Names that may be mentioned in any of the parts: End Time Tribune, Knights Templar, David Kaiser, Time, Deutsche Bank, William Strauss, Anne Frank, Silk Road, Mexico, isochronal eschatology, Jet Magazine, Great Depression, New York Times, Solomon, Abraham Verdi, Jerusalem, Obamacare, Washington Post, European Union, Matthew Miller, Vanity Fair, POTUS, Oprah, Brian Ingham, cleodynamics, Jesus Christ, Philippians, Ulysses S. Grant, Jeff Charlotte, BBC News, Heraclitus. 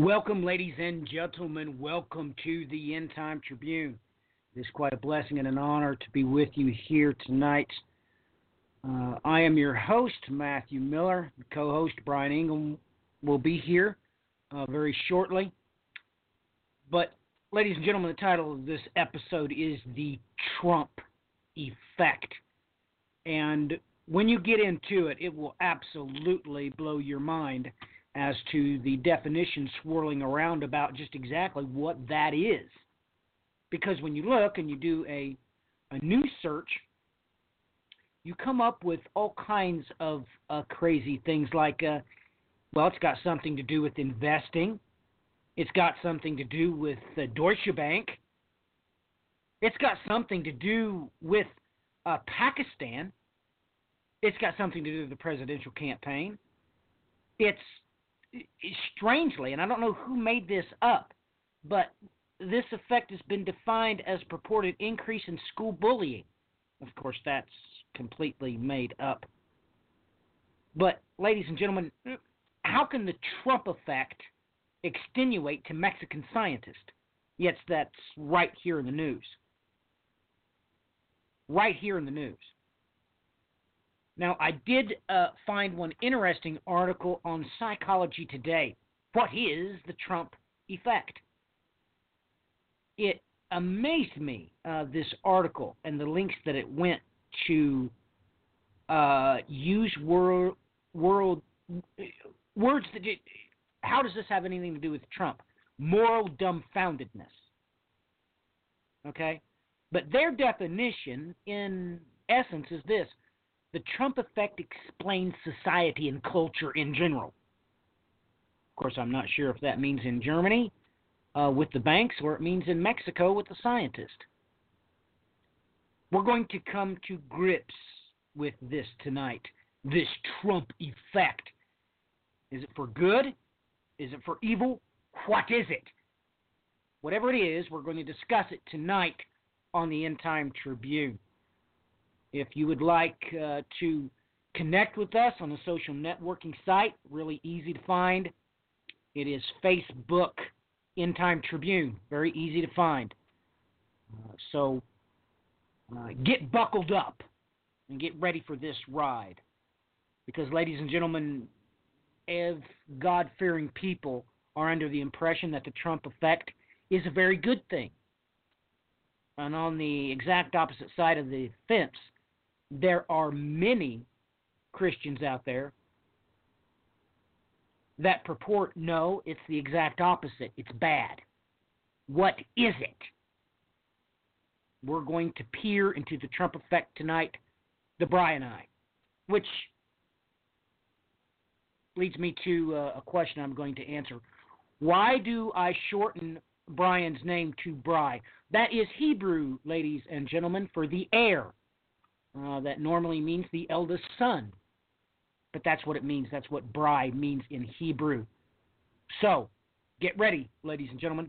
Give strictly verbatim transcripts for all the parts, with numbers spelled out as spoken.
Welcome, ladies and gentlemen. Welcome to the End Time Tribune. It is quite a blessing and an honor to be with you here tonight. Uh, I am your host, Matthew Miller. Co-host Brian Ingham will be here uh, very shortly. But, ladies and gentlemen, the title of this episode is The Trump Effect. And when you get into it, it will absolutely blow your mind as to the definition swirling around about just exactly what that is. Because when you look and you do a, a news search, you come up with all kinds of uh, crazy things like, uh, well, it's got something to do with investing. It's got something to do with the Deutsche Bank. It's got something to do with uh, Pakistan. It's got something to do with the presidential campaign. It's strangely, and I don't know who made this up, but this effect has been defined as purported increase in school bullying. Of course, that's completely made up. But, ladies and gentlemen, how can the Trump effect extenuate to Mexican scientists? Yes, that's right here in the news. Right here in the news. Now, I did uh, find one interesting article on Psychology Today. What is the Trump effect? It amazed me, uh, this article, and the links that it went to uh, use wor- world words that did, how does this have anything to do with Trump? Moral dumbfoundedness. Okay? But their definition, in essence, is this. The Trump effect explains society and culture in general. Of course, I'm not sure if that means in Germany uh, with the banks or it means in Mexico with the scientist. We're going to come to grips with this tonight, this Trump effect. Is it for good? Is it for evil? What is it? Whatever it is, we're going to discuss it tonight on the End Time Tribune. If you would like uh, to connect with us on a social networking site, really easy to find. It is Facebook, End Time Tribune, very easy to find. Uh, so uh, get buckled up and get ready for this ride. Because, ladies and gentlemen, if God-fearing people are under the impression that the Trump effect is a very good thing, and on the exact opposite side of the fence, there are many Christians out there that purport, no, it's the exact opposite. It's bad. What is it? We're going to peer into the Trump effect tonight, the Brian and I, which leads me to a question I'm going to answer. Why do I shorten Brian's name to Bri? That is Hebrew, ladies and gentlemen, for the heir. Uh, that normally means the eldest son. But that's what it means. That's what Bri means in Hebrew. So, get ready, ladies and gentlemen,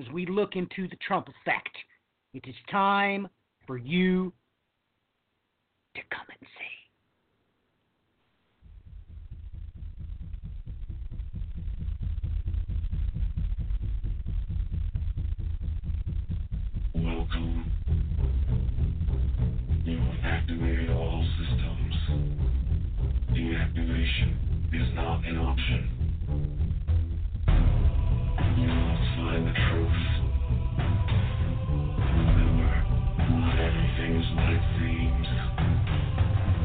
as we look into the Trump effect. It is time for you to come and see. Welcome. You have activated all systems. Deactivation is not an option. You must find the truth. Remember, not everything is what it seems.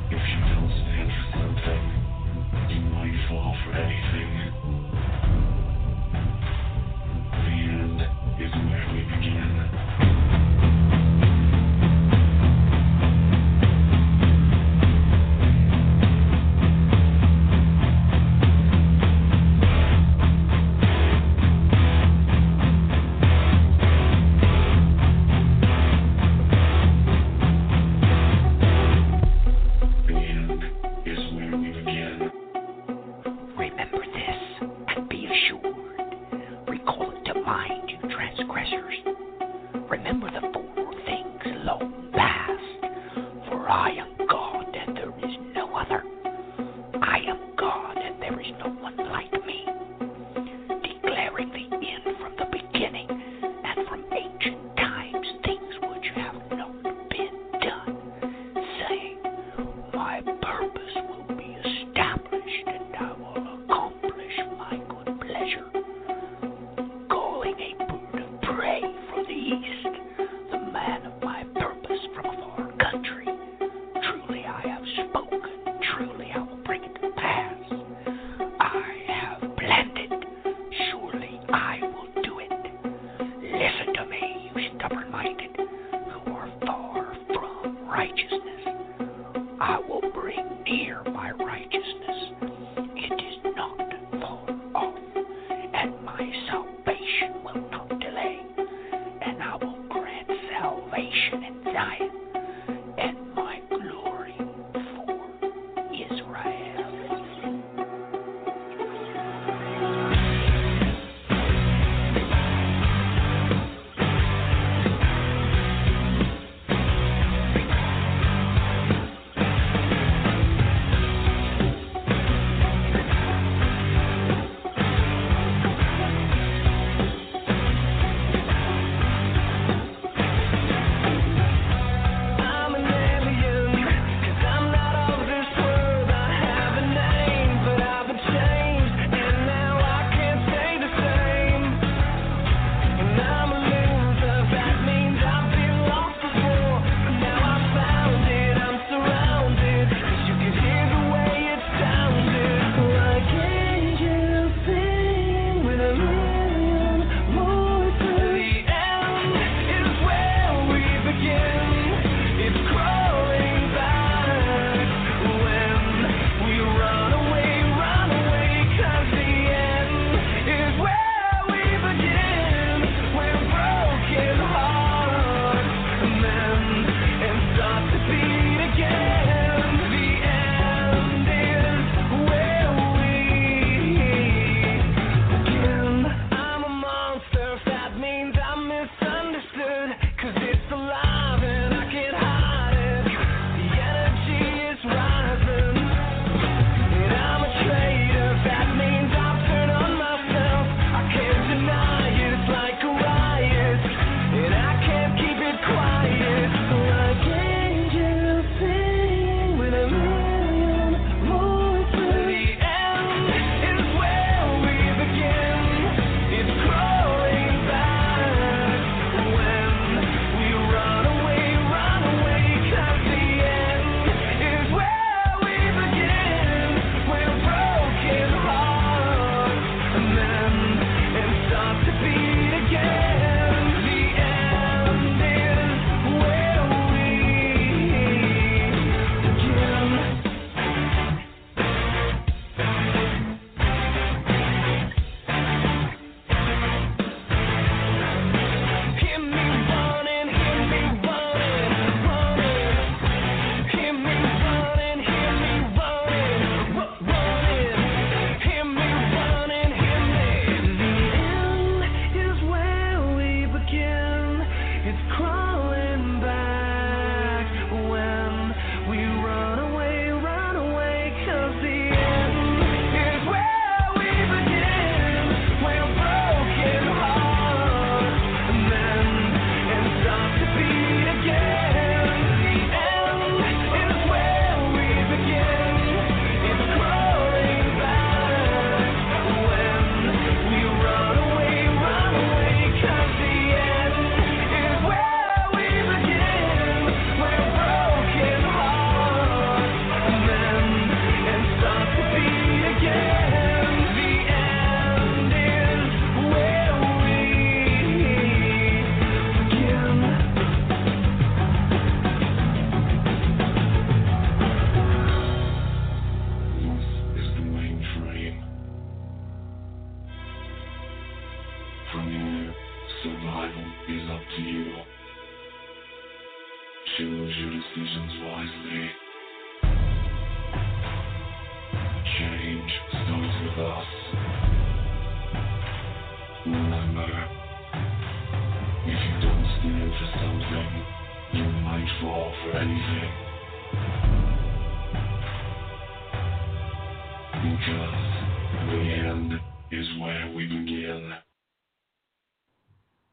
If you don't stand for something, you might fall for anything. The end is where we begin.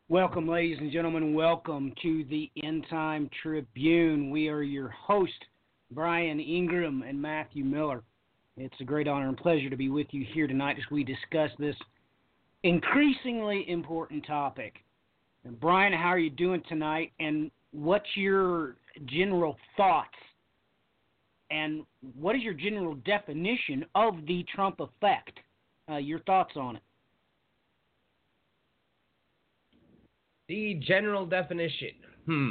Welcome, ladies and gentlemen. Welcome to the End Time Tribune. We are your hosts, Brian Ingram and Matthew Miller. It's a great honor and pleasure to be with you here tonight as we discuss this increasingly important topic. And Brian, how are you doing tonight? And what's your general thoughts? And what is your general definition of the Trump effect? Uh, your thoughts on it. The general definition. Hmm.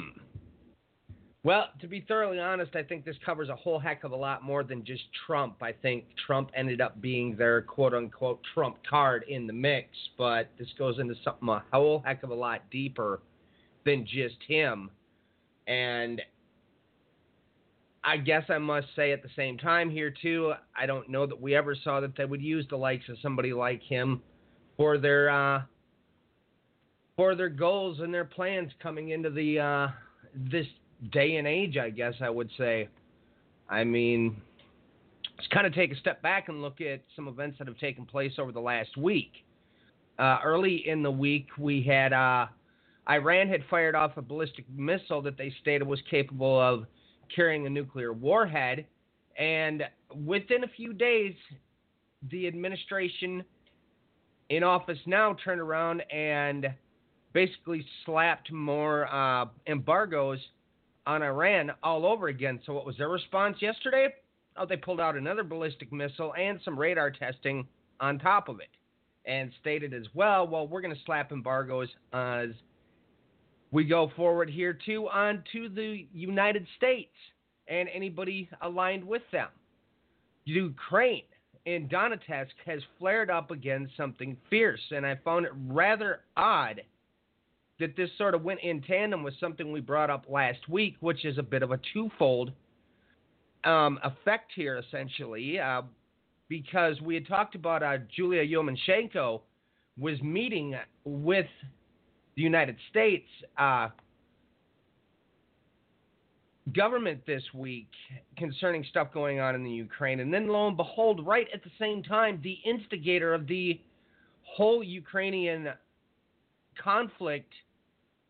Well, to be thoroughly honest, I think this covers a whole heck of a lot more than just Trump. I think Trump ended up being their quote-unquote Trump card in the mix, but this goes into something a whole heck of a lot deeper than just him. And I guess I must say at the same time here, too, I don't know that we ever saw that they would use the likes of somebody like him for their uh, for their goals and their plans coming into the uh, this day and age, I guess I would say. I mean, let's kind of take a step back and look at some events that have taken place over the last week. Uh, early in the week, we had uh, Iran had fired off a ballistic missile that they stated was capable of carrying a nuclear warhead, and within a few days, the administration in office now turned around and basically slapped more uh, embargoes on Iran all over again. So what was their response yesterday? Oh, they pulled out another ballistic missile and some radar testing on top of it, and stated as well, well, we're going to slap embargoes as we go forward here, too, on to the United States and anybody aligned with them. Ukraine in Donetsk has flared up again something fierce, and I found it rather odd that this sort of went in tandem with something we brought up last week, which is a bit of a twofold um, effect here, essentially, uh, because we had talked about uh, Yulia Tymoshenko was meeting with the United States uh, government this week concerning stuff going on in the Ukraine. And then, lo and behold, right at the same time, the instigator of the whole Ukrainian conflict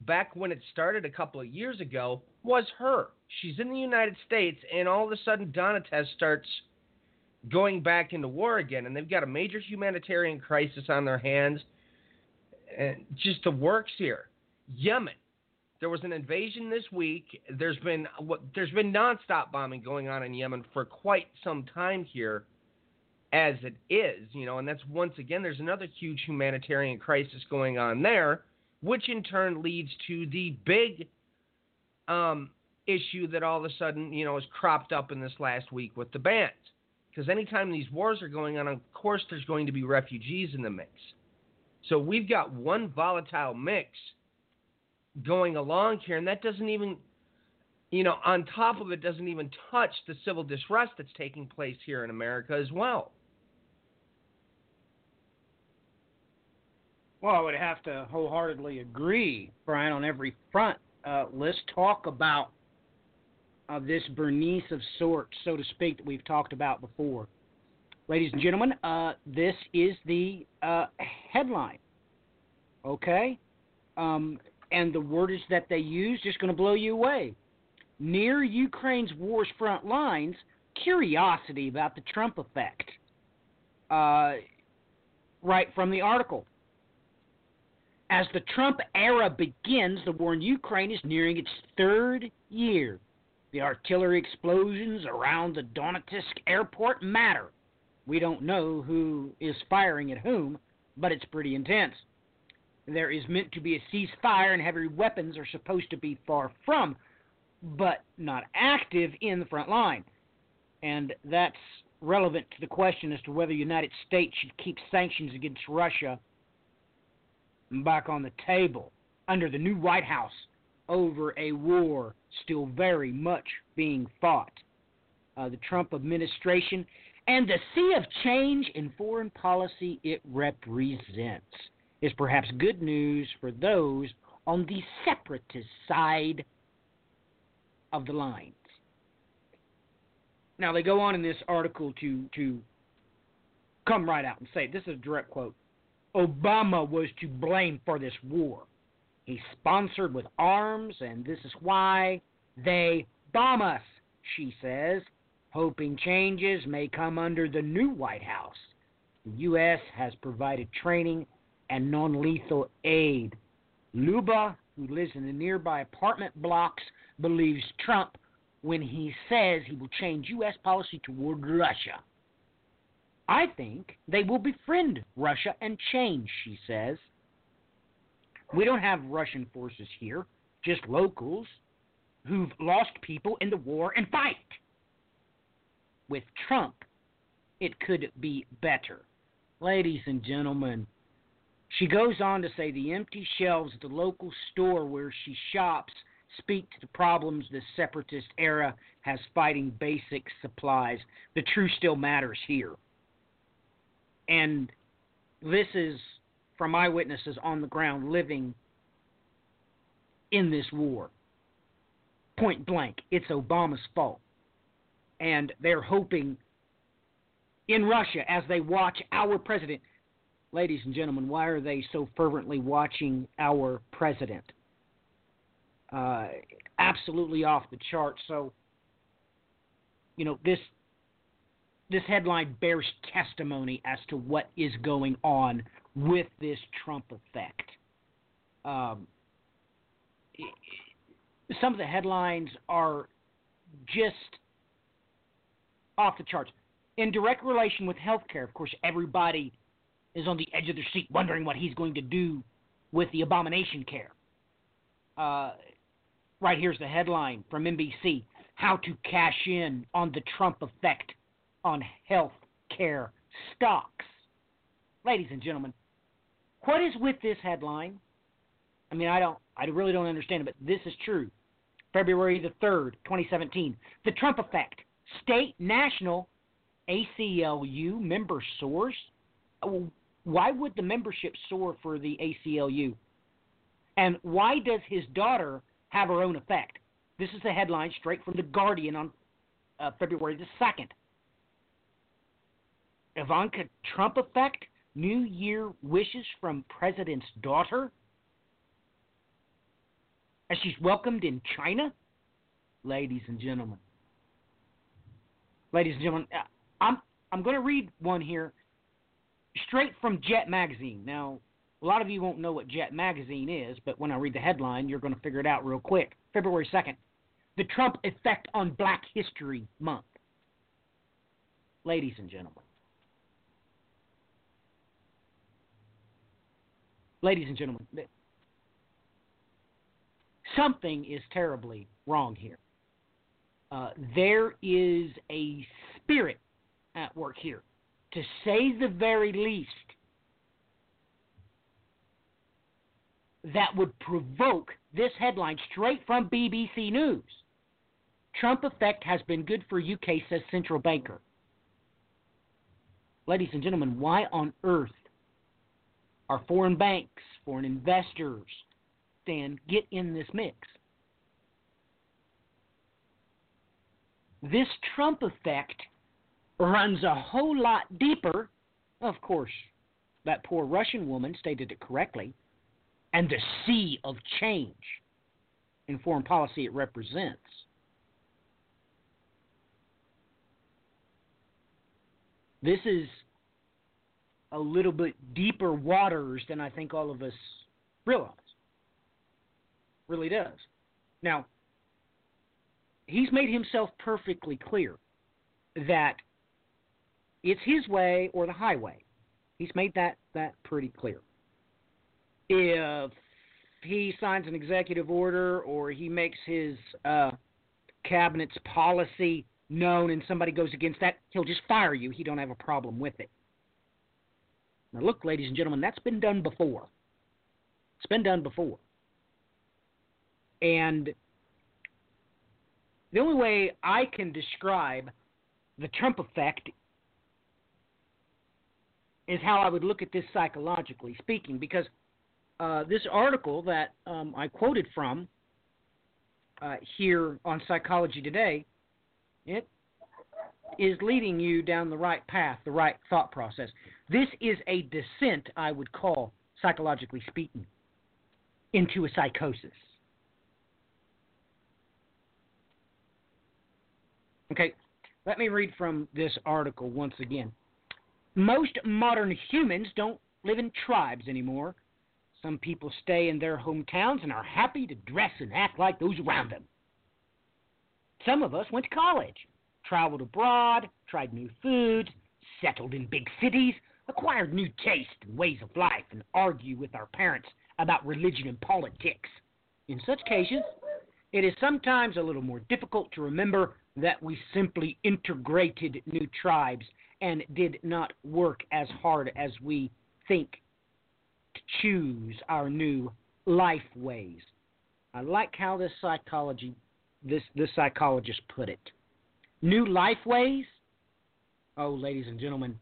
back when it started a couple of years ago was her. She's in the United States, and all of a sudden Donetsk starts going back into war again, and they've got a major humanitarian crisis on their hands. And just the works here. Yemen. There was an invasion this week. There's been there's been nonstop bombing going on in Yemen for quite some time here, as it is, you know. And that's once again there's another huge humanitarian crisis going on there, which in turn leads to the big um, issue that all of a sudden you know is cropped up in this last week with the bans. Because anytime these wars are going on, of course there's going to be refugees in the mix. So we've got one volatile mix going along here, and that doesn't even, you know, on top of it doesn't even touch the civil unrest that's taking place here in America as well. Well, I would have to wholeheartedly agree, Brian, on every front. Uh, let's talk about uh, this Bernice of sorts, so to speak, that we've talked about before. Ladies and gentlemen, uh, this is the uh, headline, okay? Um, and the wordage that they use is going to blow you away. Near Ukraine's war's front lines, curiosity about the Trump effect. Uh, right from the article. As the Trump era begins, the war in Ukraine is nearing its third year. The artillery explosions around the Donetsk airport matter. We don't know who is firing at whom, but it's pretty intense. There is meant to be a ceasefire, and heavy weapons are supposed to be far from, but not active in the front line. And that's relevant to the question as to whether the United States should keep sanctions against Russia back on the table under the new White House over a war still very much being fought. Uh, the Trump administration and the sea of change in foreign policy it represents is perhaps good news for those on the separatist side of the lines. Now, they go on in this article to, to come right out and say, this is a direct quote, Obama was to blame for this war. He sponsored with arms, and this is why they bomb us, she says. Hoping changes may come under the new White House. The U S has provided training and non-lethal aid. Luba, who lives in a nearby apartment blocks, believes Trump when he says he will change U S policy toward Russia. I think they will befriend Russia and change, she says. We don't have Russian forces here, just locals who've lost people in the war and fight. With Trump, it could be better. Ladies and gentlemen, she goes on to say the empty shelves at the local store where she shops speak to the problems this separatist era has fighting basic supplies. The truth still matters here. And this is from eyewitnesses on the ground living in this war. Point blank, it's Obama's fault. And they're hoping in Russia, as they watch our president. Ladies and gentlemen, why are they so fervently watching our president? Uh, absolutely off the chart. So, you know, this this headline bears testimony as to what is going on with this Trump effect. Um, some of the headlines are just off the charts. In direct relation with healthcare, of course, everybody is on the edge of their seat wondering what he's going to do with the abomination care. Uh, right here's the headline from N B C, How to Cash In on the Trump Effect on Health Care Stocks. Ladies and gentlemen, what is with this headline? I mean, I don't, I really don't understand it, but this is true. February the third, twenty seventeen, The Trump Effect, State National A C L U member soars. Why would the membership soar for the A C L U? And why does his daughter have her own effect? This is the headline straight from The Guardian on uh, February the second. Ivanka Trump effect? New Year wishes from president's daughter? As she's welcomed in China? Ladies and gentlemen. Ladies and gentlemen, I'm, I'm going to read one here. Straight from Jet Magazine. Now, a lot of you won't know what Jet Magazine is, but when I read the headline, you're going to figure it out real quick. February second, The Trump Effect on Black History Month. Ladies and gentlemen. Ladies and gentlemen, something is terribly wrong here. Uh, there is a spirit at work here, to say the very least, that would provoke this headline straight from B B C News. Trump effect has been good for U K, says central banker. Ladies and gentlemen, why on earth are foreign banks, foreign investors, Stan, get in this mix? This Trump effect runs a whole lot deeper. Of course, that poor Russian woman stated it correctly. And the sea of change in foreign policy it represents. This is a little bit deeper waters than I think all of us realize. Really does. Now, he's made himself perfectly clear that it's his way or the highway. He's made that, that pretty clear. If he signs an executive order or he makes his uh, cabinet's policy known and somebody goes against that, he'll just fire you. He don't have a problem with it. Now look, ladies and gentlemen, that's been done before. It's been done before. And the only way I can describe the Trump effect is how I would look at this psychologically speaking, because uh, this article that um, I quoted from uh, here on Psychology Today, it is leading you down the right path, the right thought process. This is a descent, I would call, psychologically speaking, into a psychosis. Okay, let me read from this article once again. Most modern humans don't live in tribes anymore. Some people stay in their hometowns and are happy to dress and act like those around them. Some of us went to college, traveled abroad, tried new foods, settled in big cities, acquired new tastes and ways of life, and argue with our parents about religion and politics. In such cases, it is sometimes a little more difficult to remember that we simply integrated new tribes and did not work as hard as we think to choose our new life ways. I like how this psychology, this, this psychologist put it. New life ways? Oh, ladies and gentlemen,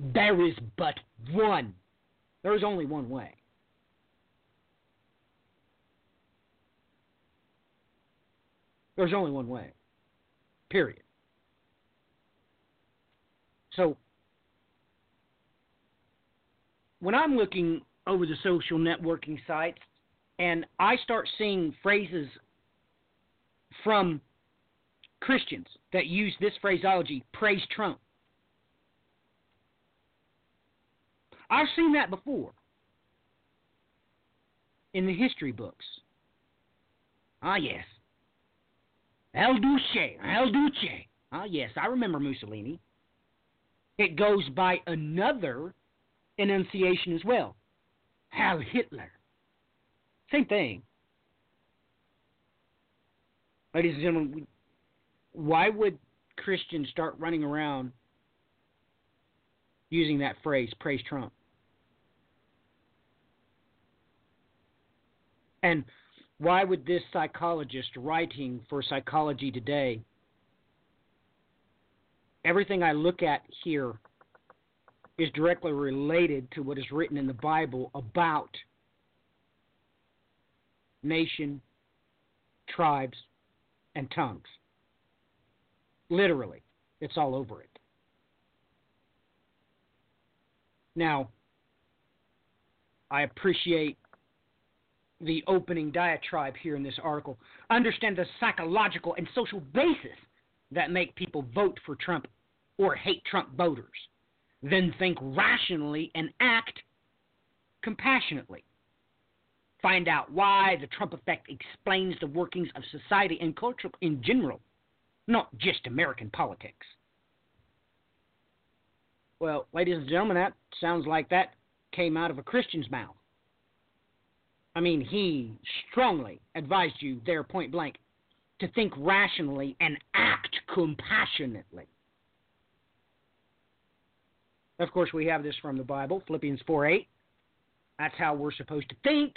there is but one. There is only one way. There's only one way. Period. So, when I'm looking over the social networking sites and I start seeing phrases from Christians that use this phraseology, praise Trump. I've seen that before in the history books. Ah, yes. El Duce, El Duce. Ah, yes, I remember Mussolini. It goes by another enunciation as well. Heil Hitler. Same thing. Ladies and gentlemen, why would Christians start running around using that phrase, praise Trump? And why would this psychologist writing for Psychology Today, everything I look at here is directly related to what is written in the Bible about nation, tribes, and tongues. Literally, it's all over it. Now, I appreciate the opening diatribe here in this article. Understand the psychological and social basis that make people vote for Trump or hate Trump voters. Then think rationally and act compassionately. Find out why the Trump effect explains the workings of society and culture in general, not just American politics. Well, ladies and gentlemen, that sounds like that came out of a Christian's mouth. I mean, he strongly advised you there, point blank, to think rationally and act compassionately. Of course, we have this from the Bible, Philippians four eight. That's how we're supposed to think.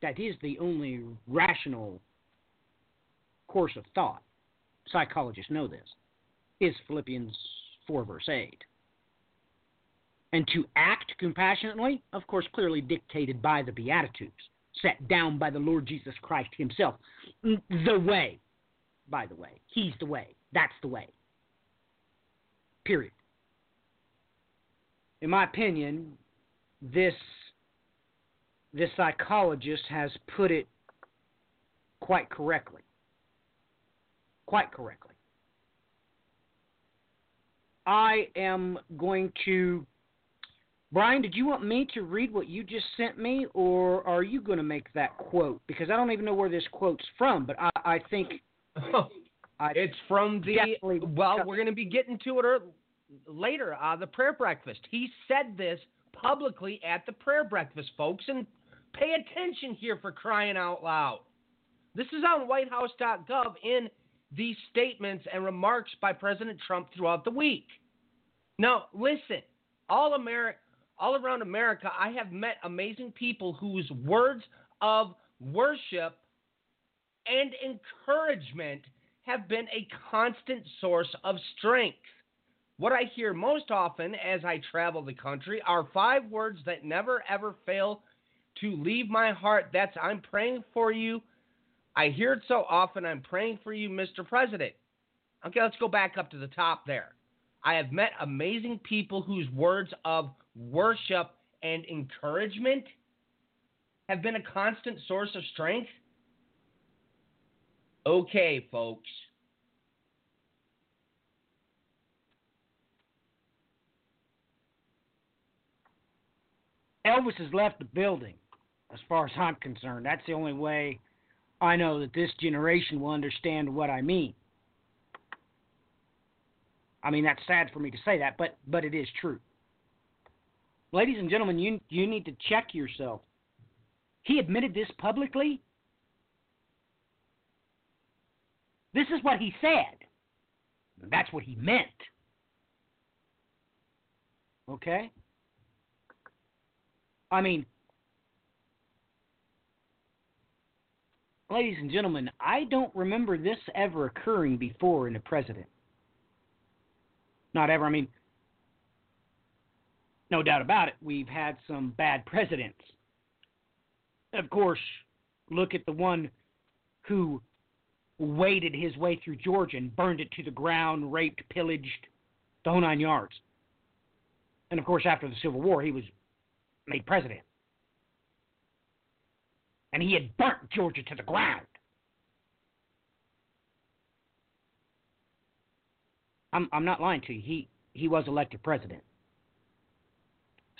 That is the only rational course of thought. Psychologists know this. Is Philippians four verse eight. And to act compassionately, of course, clearly dictated by the Beatitudes, set down by the Lord Jesus Christ himself. The way, by the way. He's the way. That's the way. Period. In my opinion, this, this psychologist has put it quite correctly. Quite correctly. I am going to... Brian, did you want me to read what you just sent me, or are you going to make that quote? Because I don't even know where this quote's from, but I, I think... Oh, I it's from the... Well, we're going to be getting to it early, later on uh, the prayer breakfast. He said this publicly at the prayer breakfast, folks, and pay attention here for crying out loud. This is on white house dot gov in these statements and remarks by President Trump throughout the week. Now, listen, all Ameri- all around America, I have met amazing people whose words of worship and encouragement have been a constant source of strength. What I hear most often as I travel the country are five words that never ever fail to leave my heart. That's, I'm praying for you. I hear it so often, I'm praying for you, Mister President. Okay, let's go back up to the top there. I have met amazing people whose words of worship and encouragement have been a constant source of strength. Okay, folks. Elvis has left the building, as far as I'm concerned. That's the only way I know that this generation will understand what I mean. I mean, that's sad for me to say that, but, but it is true. Ladies and gentlemen, you, you need to check yourself. He admitted this publicly. This is what he said. That's what he meant. Okay? I mean, Ladies and gentlemen, I don't remember this ever occurring before in a president. Not ever. I mean, no doubt about it, we've had some bad presidents. Of course, look at the one who waded his way through Georgia and burned it to the ground, raped, pillaged, the whole nine yards. And, of course, after the Civil War, he was made president. And he had burnt Georgia to the ground. I'm, I'm not lying to you. He, he was elected president.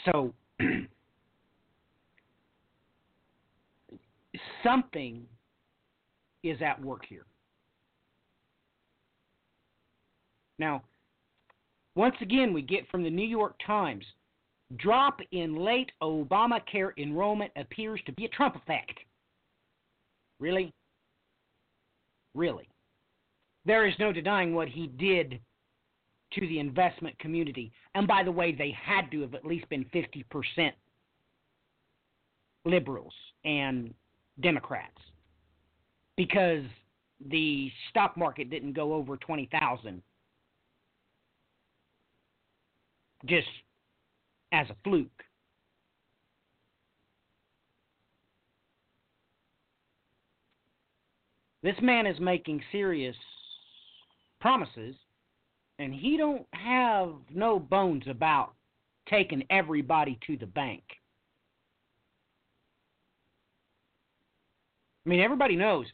So, something is at work here. Now, once again, we get from the New York Times, drop in late Obamacare enrollment appears to be a Trump effect. Really? Really? There is no denying what he did to the investment community. And by the way, they had to have at least been fifty percent liberals and Democrats, because the stock market didn't go over twenty thousand just as a fluke. This man is making serious promises, and he don't have no bones about taking everybody to the bank. I mean, everybody knows,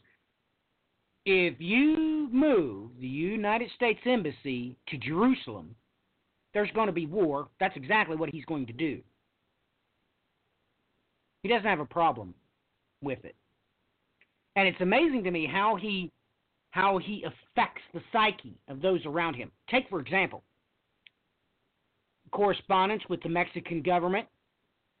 if you move the United States Embassy to Jerusalem, there's going to be war. That's exactly what he's going to do. He doesn't have a problem with it. And it's amazing to me how he how he affects the psyche of those around him. Take, for example, correspondence with the Mexican government.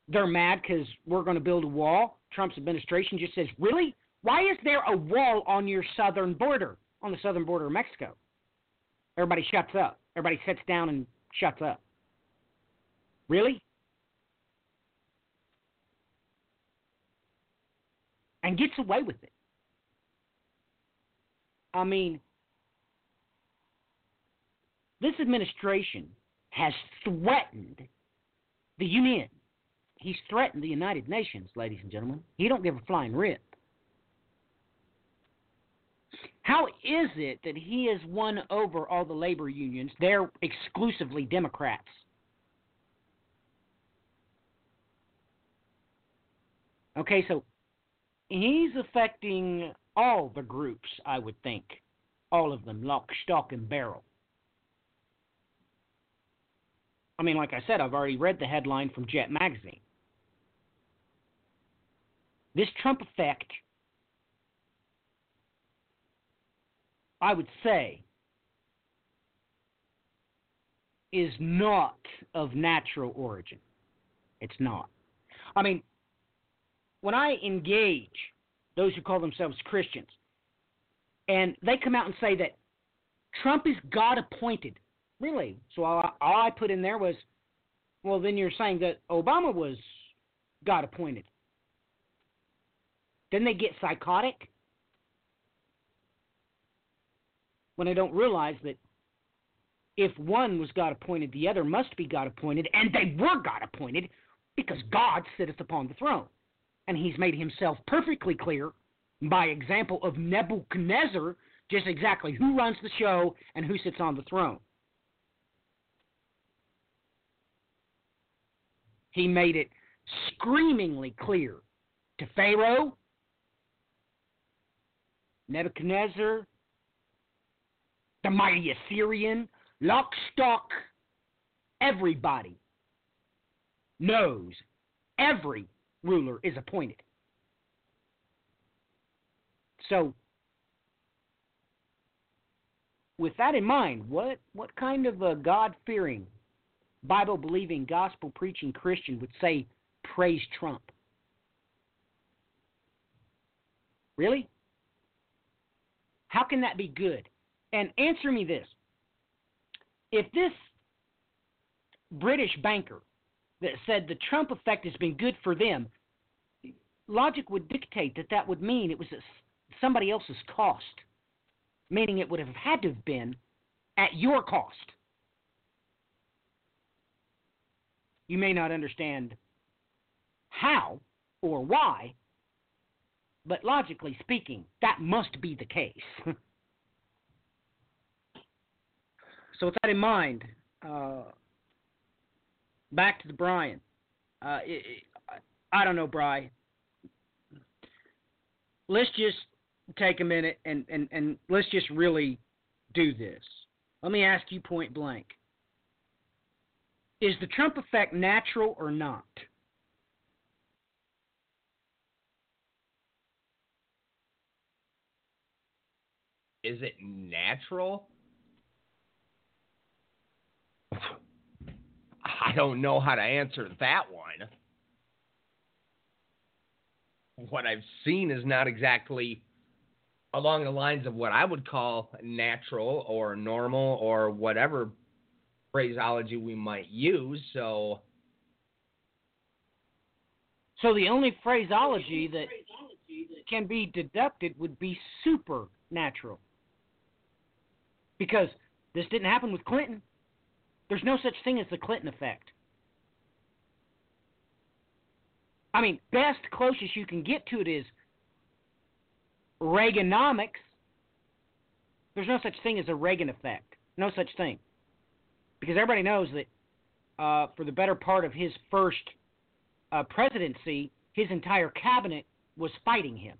They're mad because we're going to build a wall. Trump's administration just says, really? Why is there a wall on your southern border, on the southern border of Mexico? Everybody shuts up. Everybody sits down and shuts up. Really? And gets away with it. I mean, this administration has threatened the U N. He's threatened the United Nations, ladies and gentlemen. He don't give a flying rip. How is it that he has won over all the labor unions? They're exclusively Democrats. Okay, so he's affecting all the groups, I would think. All of them, lock, stock, and barrel. I mean, like I said, I've already read the headline from Jet Magazine. This Trump effect, I would say, is not of natural origin. It's not. I mean, when I engage those who call themselves Christians, and they come out and say that Trump is God-appointed. Really? So all I, all I put in there was, well, then you're saying that Obama was God-appointed. Didn't they get psychotic? When they don't realize that if one was God-appointed, the other must be God-appointed, and they were God-appointed because God sitteth upon the throne. And he's made himself perfectly clear by example of Nebuchadnezzar just exactly who runs the show and who sits on the throne. He made it screamingly clear to Pharaoh, Nebuchadnezzar, the mighty Assyrian, lock, stock, everybody knows every ruler is appointed. So, with that in mind, what, what kind of a God-fearing, Bible-believing, gospel-preaching Christian would say, praise Trump? Really? How can that be good? And answer me this. If this British banker that said the Trump effect has been good for them, logic would dictate that that would mean it was somebody else's cost, meaning it would have had to have been at your cost. You may not understand how or why, but logically speaking, that must be the case. So with that in mind, uh, back to the Brian. Uh, it, it, I don't know, Brian. Let's just take a minute and, and, and let's just really do this. Let me ask you point blank. Is the Trump effect natural or not? Is it natural? I don't know how to answer that one. What I've seen is not exactly along the lines of what I would call natural or normal or whatever phraseology we might use. So, so the only phraseology that can be deducted would be supernatural. Because this didn't happen with Clinton. There's no such thing as the Clinton effect. I mean, best closest you can get to it is Reaganomics. There's no such thing as a Reagan effect. No such thing. Because everybody knows that uh, for the better part of his first uh, presidency, his entire cabinet was fighting him.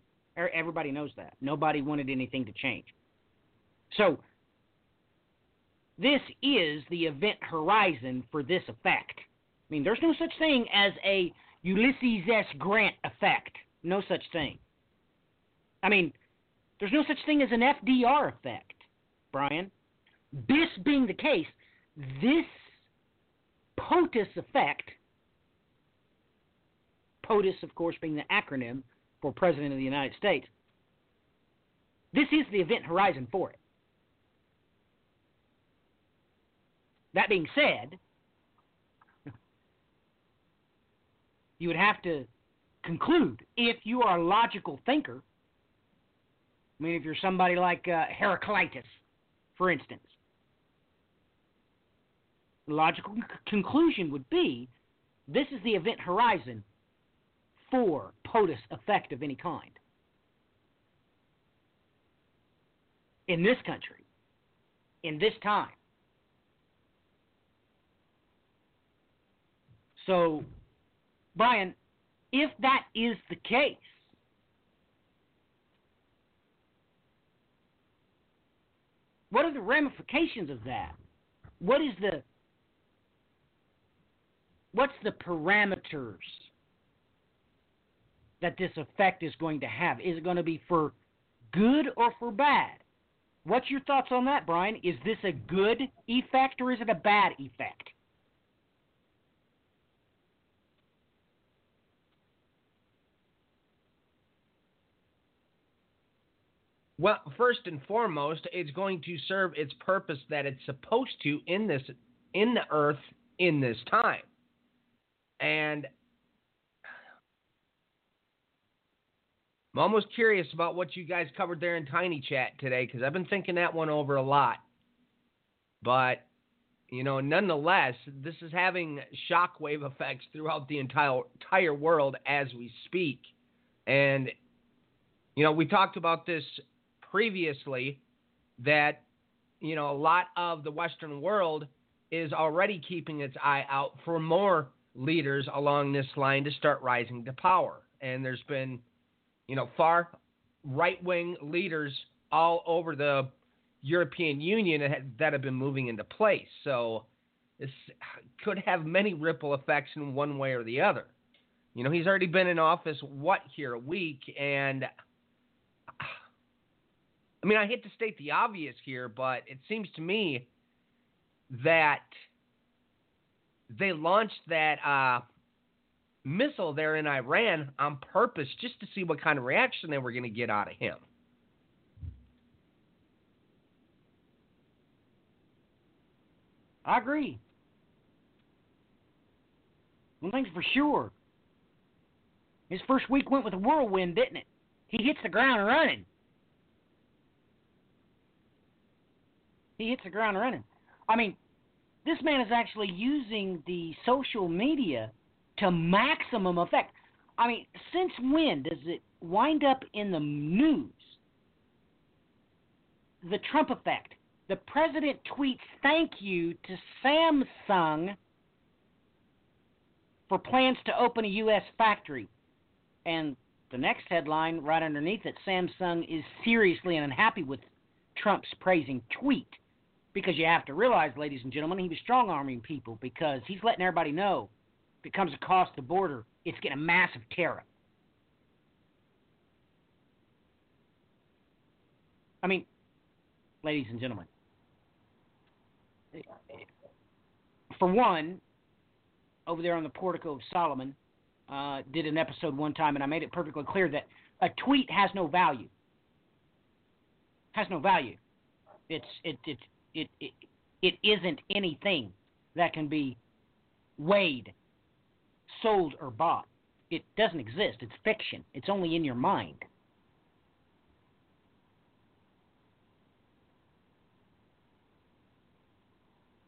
Everybody knows that. Nobody wanted anything to change. So this is the event horizon for this effect. I mean, there's no such thing as a Ulysses S. Grant effect. No such thing. I mean, there's no such thing as an F D R effect, Brian. This being the case, this POTUS effect, POTUS, of course, being the acronym for President of the United States, this is the event horizon for it. That being said, you would have to conclude, if you are a logical thinker, I mean, if you're somebody like uh, Heraclitus, for instance, the logical c- conclusion would be this is the event horizon for POTUS effect of any kind in this country, in this time. So, Brian, if that is the case, what are the ramifications of that? What is the what's the parameters that this effect is going to have? Is it going to be for good or for bad? What's your thoughts on that, Brian? Is this a good effect or is it a bad effect? Well, first and foremost, it's going to serve its purpose that it's supposed to in this, in the earth, in this time. And I'm almost curious about what you guys covered there in Tiny Chat today, because I've been thinking that one over a lot. But, you know, nonetheless, this is having shockwave effects throughout the entire, entire world as we speak. And, you know, we talked about this previously, that, you know, a lot of the Western world is already keeping its eye out for more leaders along this line to start rising to power. And there's been, you know, far right-wing leaders all over the European Union that have been moving into place. So this could have many ripple effects in one way or the other. You know, he's already been in office, what, here a week, and I mean, I hate to state the obvious here, but it seems to me that they launched that uh, missile there in Iran on purpose just to see what kind of reaction they were going to get out of him. I agree. One thing's for sure. His first week went with a whirlwind, didn't it? He hits the ground running. he hits the ground running. I mean, this man is actually using the social media to maximum effect. I mean, since when does it wind up in the news? The Trump effect. The president tweets thank you to Samsung for plans to open a U S factory. And the next headline right underneath it, Samsung is seriously unhappy with Trump's praising tweet. Because you have to realize, ladies and gentlemen, he was strong-arming people because he's letting everybody know if it comes across the border, it's getting a massive tariff. I mean, ladies and gentlemen, for one, over there on the Portico of Solomon, uh, did an episode one time, and I made it perfectly clear that a tweet has no value. Has no value. It's it it it it, it isn't anything that can be weighed, sold, or bought. It doesn't exist. It's fiction. It's only in your mind.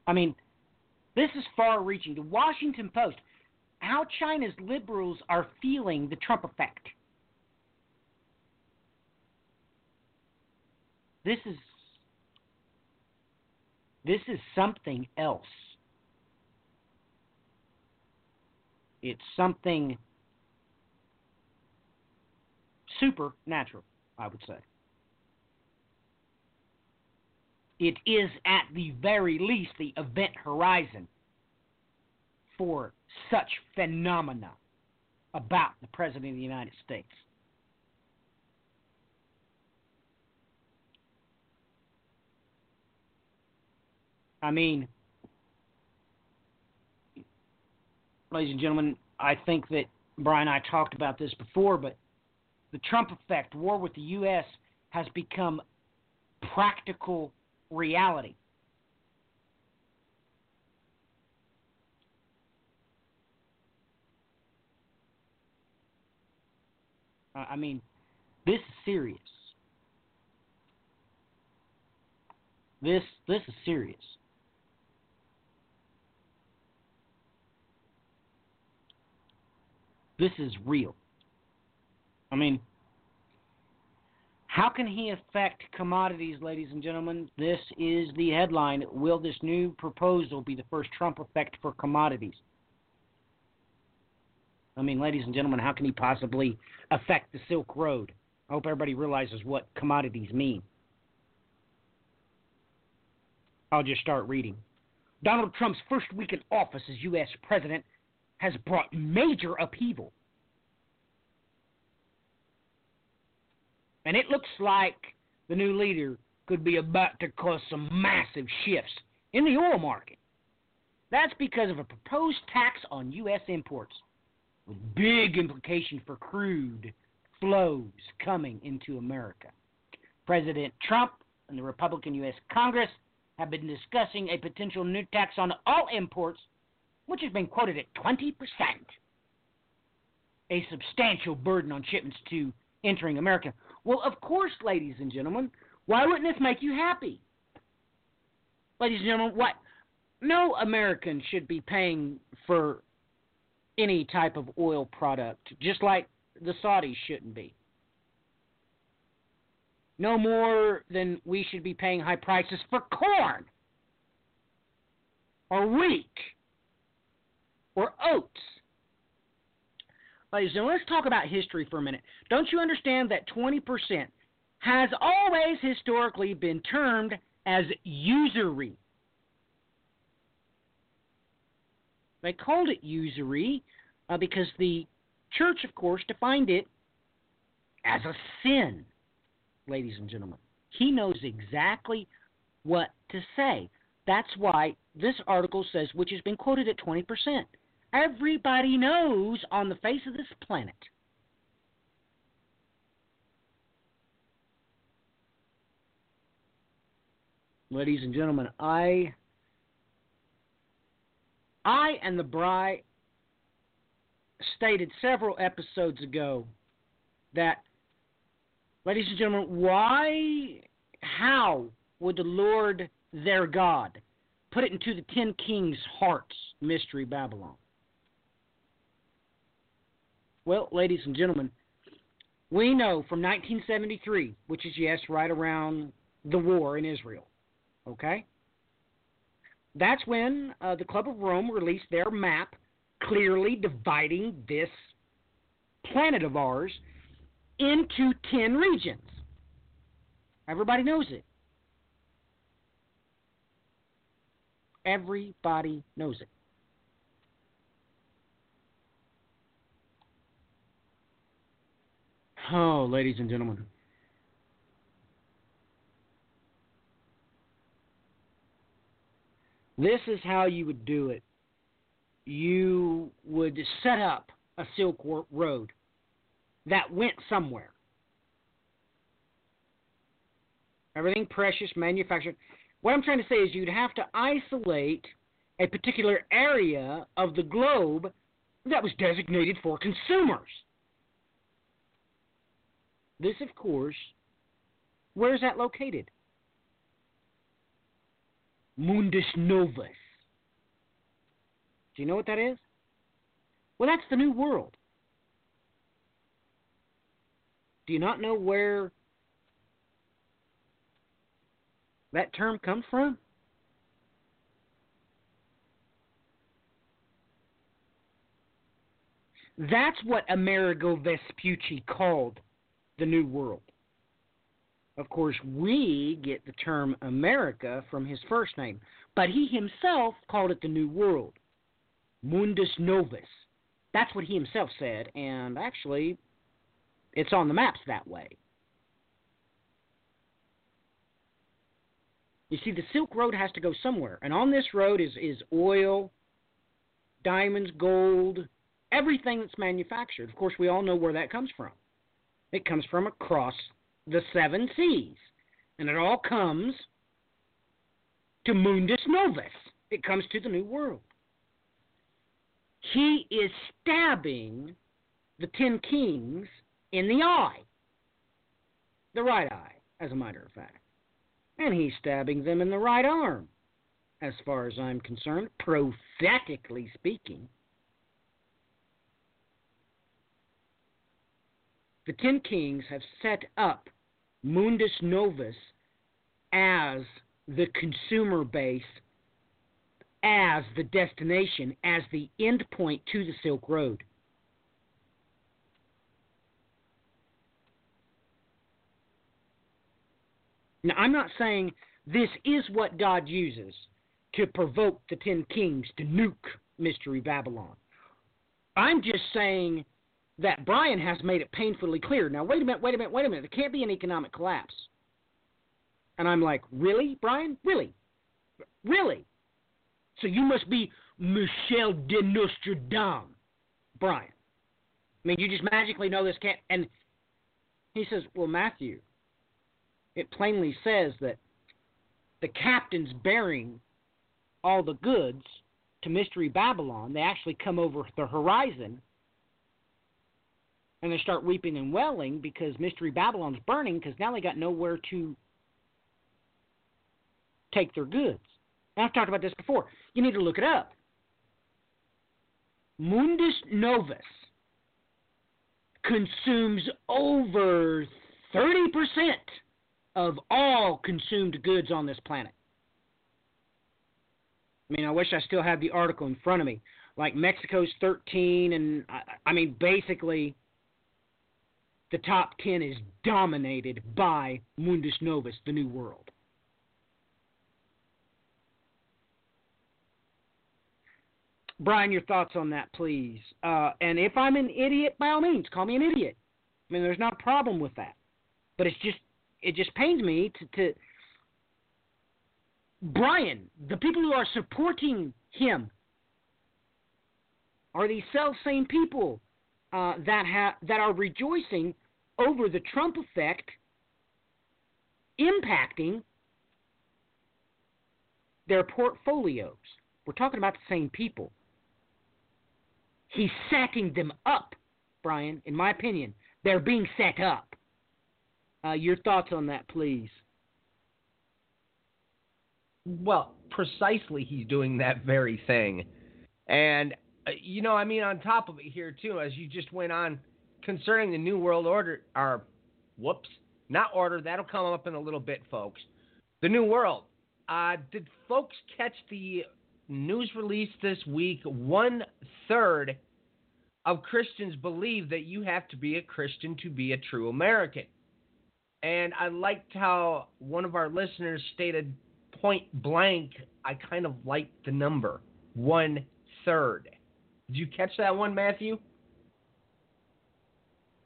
I mean, this is far-reaching. The Washington Post, how China's liberals are feeling the Trump effect. This is this is something else. It's something supernatural, I would say. It is, at the very least, the event horizon for such phenomena about the President of the United States. I mean, ladies and gentlemen, I think that Brian and I talked about this before, but the Trump effect, war with the U S, has become practical reality. I mean, this is serious. This this is serious. This is real. I mean, how can he affect commodities, ladies and gentlemen? This is the headline. Will this new proposal be the first Trump effect for commodities? I mean, ladies and gentlemen, how can he possibly affect the Silk Road? I hope everybody realizes what commodities mean. I'll just start reading. Donald Trump's first week in office as U S president has brought major upheaval. And it looks like the new leader could be about to cause some massive shifts in the oil market. That's because of a proposed tax on U S imports, with big implications for crude flows coming into America. President Trump and the Republican U S Congress have been discussing a potential new tax on all imports, which has been quoted at twenty percent, a substantial burden on shipments to entering America. Well, of course, ladies and gentlemen, why wouldn't this make you happy? Ladies and gentlemen, what? No American should be paying for any type of oil product, just like the Saudis shouldn't be. No more than we should be paying high prices for corn or wheat or oats. Ladies and gentlemen, let's talk about history for a minute. Don't you understand that twenty percent has always historically been termed as usury? They called it usury uh, because the church, of course, defined it as a sin. Ladies and gentlemen, he knows exactly what to say. That's why this article says, which has been quoted at twenty percent. Everybody knows on the face of this planet. Ladies and gentlemen, I, I and the Bri stated several episodes ago that, ladies and gentlemen, why, how would the Lord their God. Put it into the Ten Kings' hearts, Mystery Babylon. Well, ladies and gentlemen, we know from nineteen seventy-three, which is, yes, right around the war in Israel, okay? That's when uh, the Club of Rome released their map clearly dividing this planet of ours into ten regions. Everybody knows it. Everybody knows it. Oh, ladies and gentlemen. This is how you would do it. You would set up a Silk Road that went somewhere. Everything precious, manufactured. What I'm trying to say is you'd have to isolate a particular area of the globe that was designated for consumers. This, of course, where is that located? Mundus Novus. Do you know what that is? Well, that's the New World. Do you not know where that term comes from? That's what Amerigo Vespucci called the New World. Of course, we get the term America from his first name, but he himself called it the New World, Mundus Novus. That's what he himself said, and actually, it's on the maps that way. You see, the Silk Road has to go somewhere, and on this road is, is oil, diamonds, gold, everything that's manufactured. Of course, we all know where that comes from. It comes from across the seven seas, and it all comes to Mundus Novus. It comes to the New World. He is stabbing the Ten Kings in the eye, the right eye, as a matter of fact. And he's stabbing them in the right arm, as far as I'm concerned, prophetically speaking. The Ten Kings have set up Mundus Novus as the consumer base, as the destination, as the end point to the Silk Road. Now, I'm not saying this is what God uses to provoke the Ten Kings to nuke Mystery Babylon. I'm just saying that Brian has made it painfully clear. Now, wait a minute, wait a minute, wait a minute. There can't be an economic collapse. And I'm like, really, Brian? Really? Really? So you must be Michel de Nostradamus, Brian. I mean, you just magically know this can't. And he says, well, Matthew, it plainly says that the captains bearing all the goods to Mystery Babylon, they actually come over the horizon and they start weeping and wailing because Mystery Babylon's burning, because now they got nowhere to take their goods. And I've talked about this before. You need to look it up. Mundus Novus consumes over thirty percent of all consumed goods on this planet. I mean, I wish I still had the article in front of me. Like Mexico's thirteen, and I, I mean, basically, the top ten is dominated by Mundus Novus, the New World. Brian, your thoughts on that, please. Uh, and if I'm an idiot, by all means, call me an idiot. I mean, there's not a problem with that. But it's just, it just pains me to, to... Brian, the people who are supporting him are these self-same people uh, that ha- that are rejoicing over the Trump effect impacting their portfolios. We're talking about the same people. He's setting them up, Brian, in my opinion. They're being set up. Uh, your thoughts on that, please. Well, precisely, he's doing that very thing. And, you know, I mean, on top of it here, too, as you just went on, concerning the New World Order, or, whoops, not order, that'll come up in a little bit, folks. The New World. Uh, did folks catch the news release this week? One-third of Christians believe that you have to be a Christian to be a true American. And I liked how one of our listeners stated point blank, I kind of like the number, one-third. Did you catch that one, Matthew?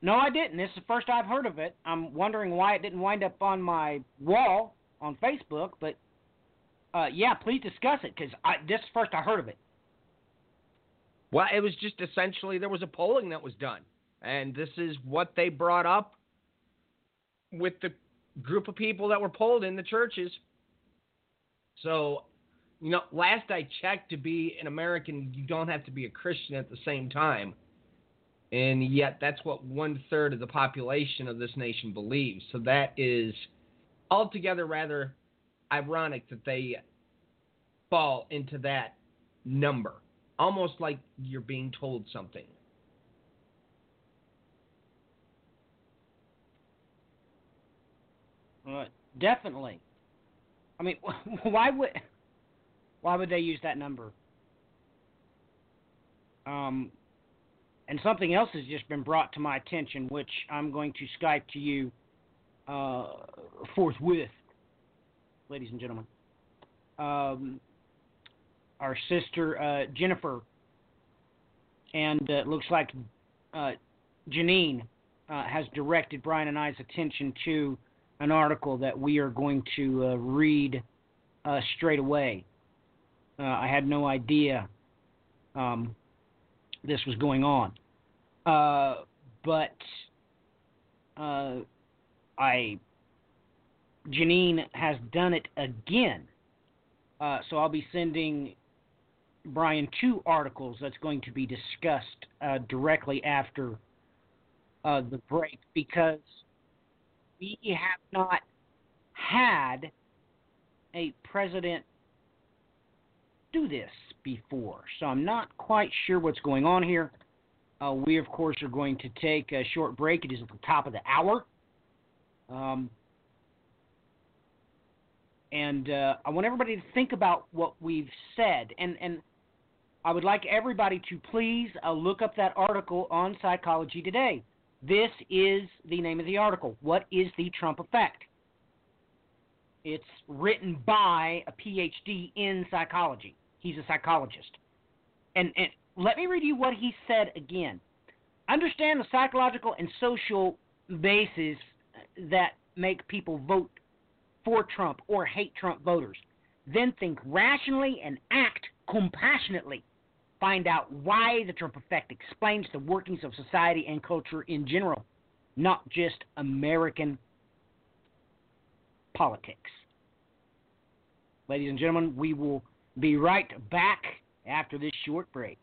No, I didn't. This is the first I've heard of it. I'm wondering why it didn't wind up on my wall on Facebook, but uh, yeah, please discuss it, because this is the first I heard of it. Well, it was just essentially there was a polling that was done, and this is what they brought up with the group of people that were polled in the churches. So, you know, last I checked, to be an American, you don't have to be a Christian at the same time. And yet that's what one-third of the population of this nation believes. So that is altogether rather ironic that they fall into that number. Almost like you're being told something. Uh, definitely. I mean, why would why would they use that number? Um, and something else has just been brought to my attention, which I'm going to Skype to you uh, forthwith, ladies and gentlemen. Um, our sister uh, Jennifer, and it uh, looks like uh, Janine uh, has directed Brian and I's attention to an article that we are going to uh, read uh, straight away. Uh, I had no idea um, this was going on. Uh, but uh, I, Janine has done it again. Uh, so I'll be sending Brian two articles that's going to be discussed uh, directly after uh, the break, because we have not had a president do this before, so I'm not quite sure what's going on here. Uh, we, of course, are going to take a short break. It is at the top of the hour. Um, and uh, I want everybody to think about what we've said, and, and I would like everybody to please uh, look up that article on Psychology Today. This is the name of the article. What is the Trump effect? It's written by a P H D in psychology. He's a psychologist. And, and let me read you what he said again. Understand the psychological and social bases that make people vote for Trump or hate Trump voters. Then think rationally and act compassionately. Find out why the Trump effect explains the workings of society and culture in general, not just American politics. Ladies and gentlemen, we will be right back after this short break.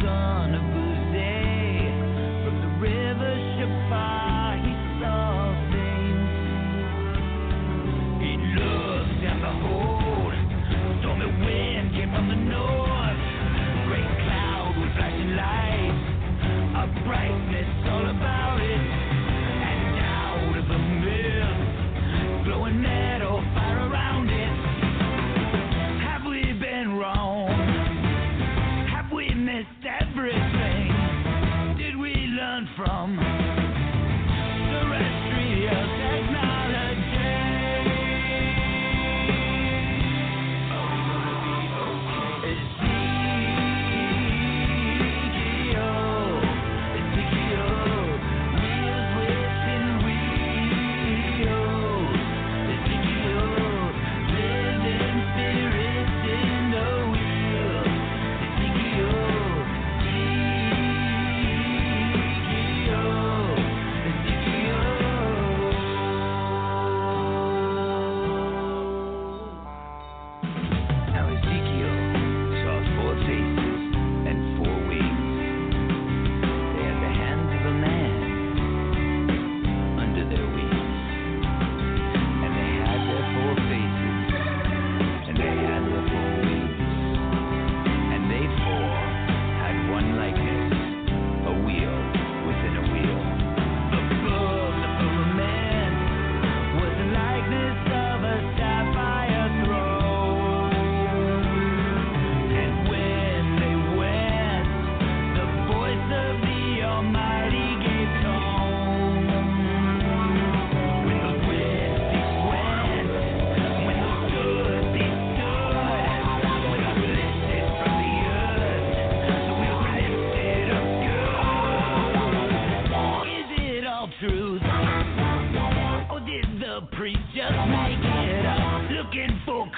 Son of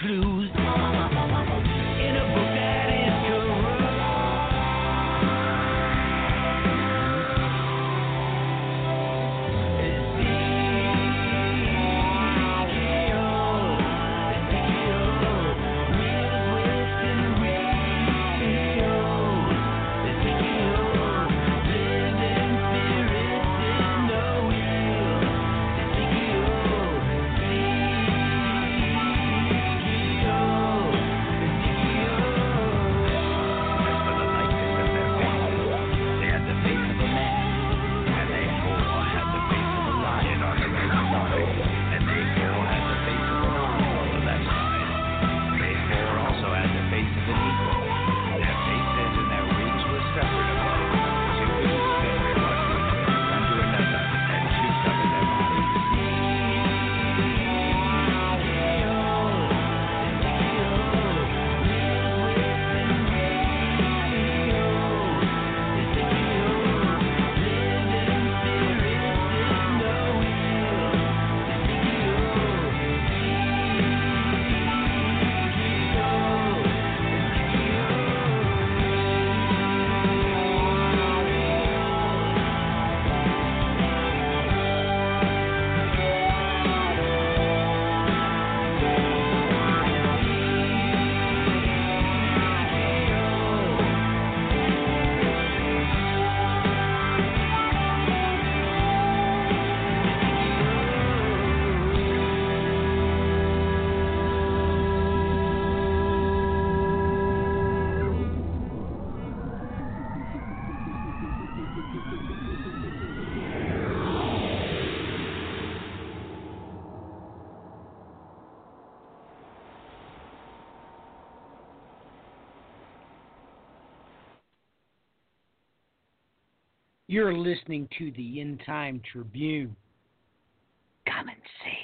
clues in a book that is corrupt. It's You're listening to the End Time Tribune. Come and see.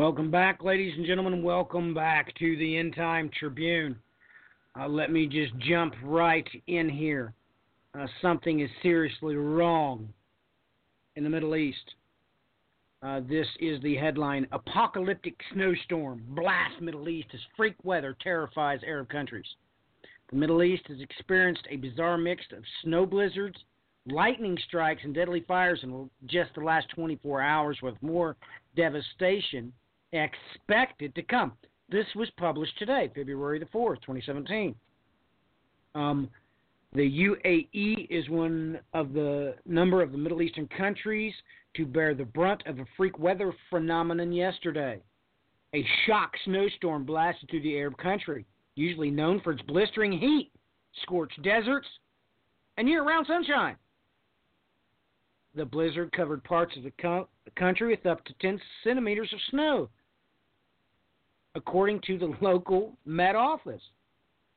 Welcome back, ladies and gentlemen. Welcome back to the End Time Tribune. Uh, let me just jump right in here. Uh, something is seriously wrong in the Middle East. Uh, this is the headline: Apocalyptic snowstorm blasts Middle East as freak weather terrifies Arab countries. The Middle East has experienced a bizarre mix of snow blizzards, lightning strikes, and deadly fires in just the last twenty-four hours, with more devastation expected to come. This was published today, February the fourth, twenty seventeen. Um, the U A E is one of the number of the Middle Eastern countries to bear the brunt of a freak weather phenomenon yesterday. A shock snowstorm blasted through the Arab country, usually known for its blistering heat, scorched deserts, and year-round sunshine. The blizzard covered parts of the co- country with up to ten centimeters of snow, according to the local Met Office.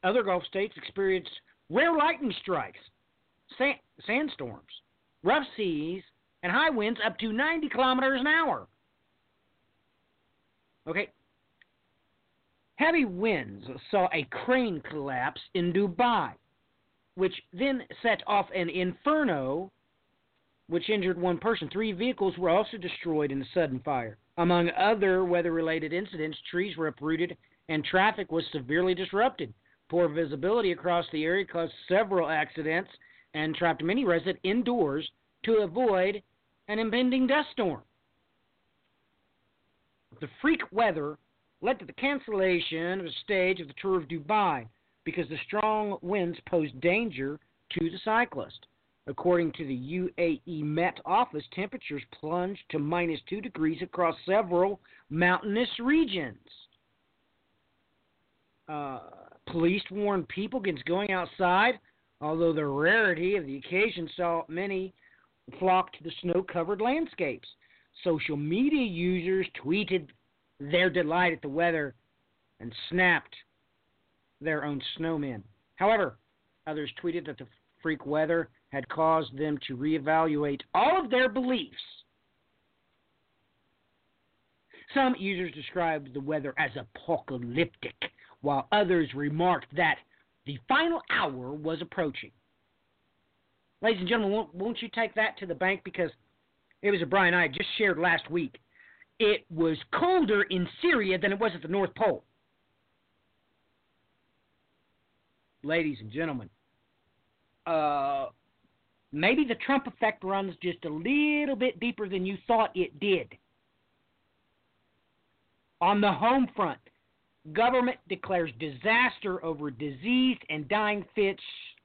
Other Gulf states experienced rare lightning strikes, sand- sandstorms, rough seas, and high winds up to ninety kilometers an hour. Okay. Heavy winds saw a crane collapse in Dubai, which then set off an inferno, which injured one person. Three vehicles were also destroyed in a sudden fire. Among other weather-related incidents, trees were uprooted and traffic was severely disrupted. Poor visibility across the area caused several accidents and trapped many residents indoors to avoid an impending dust storm. The freak weather led to the cancellation of a stage of the tour of Dubai because the strong winds posed danger to the cyclist. According to the U A E Met Office, temperatures plunged to minus two degrees across several mountainous regions. Uh, police warned people against going outside, although the rarity of the occasion saw many flock to the snow-covered landscapes. Social media users tweeted their delight at the weather and snapped their own snowmen. However, others tweeted that the freak weather had caused them to reevaluate all of their beliefs. Some users described the weather as apocalyptic, while others remarked that the final hour was approaching. Ladies and gentlemen, won't, won't you take that to the bank? Because it was a Brian I just shared last week. It was colder in Syria than it was at the North Pole. Ladies and gentlemen, uh, maybe the Trump effect runs just a little bit deeper than you thought it did. On the home front, government declares disaster over disease and dying fits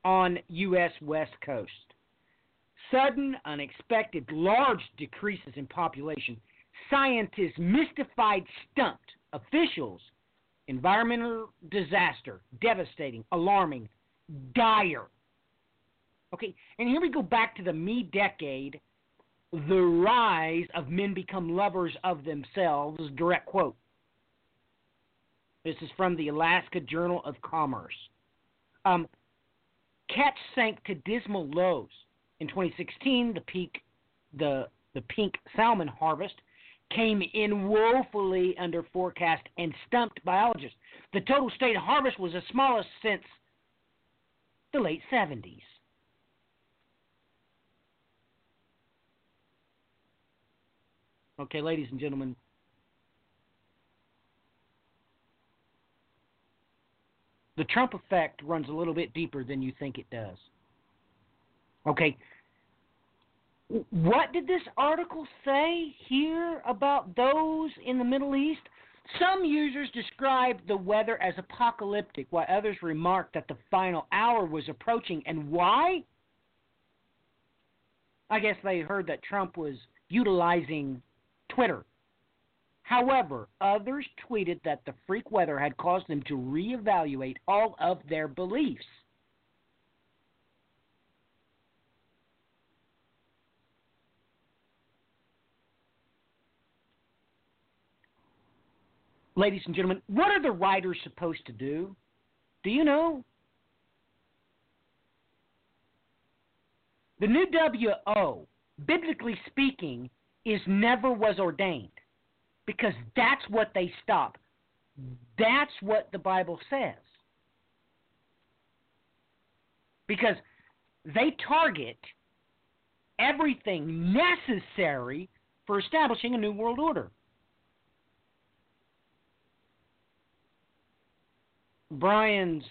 on U S West Coast. Sudden, unexpected, large decreases in population. Scientists mystified, stumped. Officials, environmental disaster, devastating, alarming, dire. Okay, and here we go back to the me decade, the rise of men become lovers of themselves, direct quote. This is from the Alaska Journal of Commerce. Um, catch sank to dismal lows. In twenty sixteen, the peak, the, the pink salmon harvest came in woefully under forecast and stumped biologists. The total state harvest was the smallest since the late seventies. Okay, ladies and gentlemen, the Trump effect runs a little bit deeper than you think it does. Okay, what did this article say here about those in the Middle East? Some users described the weather as apocalyptic, while others remarked that the final hour was approaching. And why? I guess they heard that Trump was utilizing Twitter. However, others tweeted that the freak weather had caused them to reevaluate all of their beliefs. Ladies and gentlemen, what are the writers supposed to do? Do you know? The new W O, biblically speaking, is never was ordained. because that's what they stop. That's what the Bible says. Because they target everything necessary for establishing a new world order. Brian's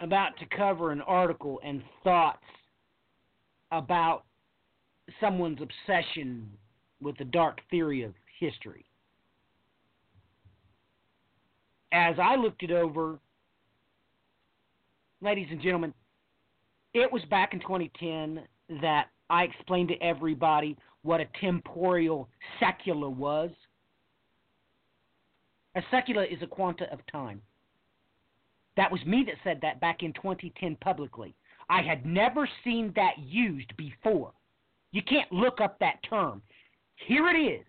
about to cover an article and thoughts about someone's obsession with the dark theory of history. As I looked it over, ladies and gentlemen, it was back in twenty ten that I explained to everybody what a temporal secula was. A secula is a quanta of time. That was me that said that back in twenty ten publicly. I had never seen that used before. You can't look up that term. Here it is.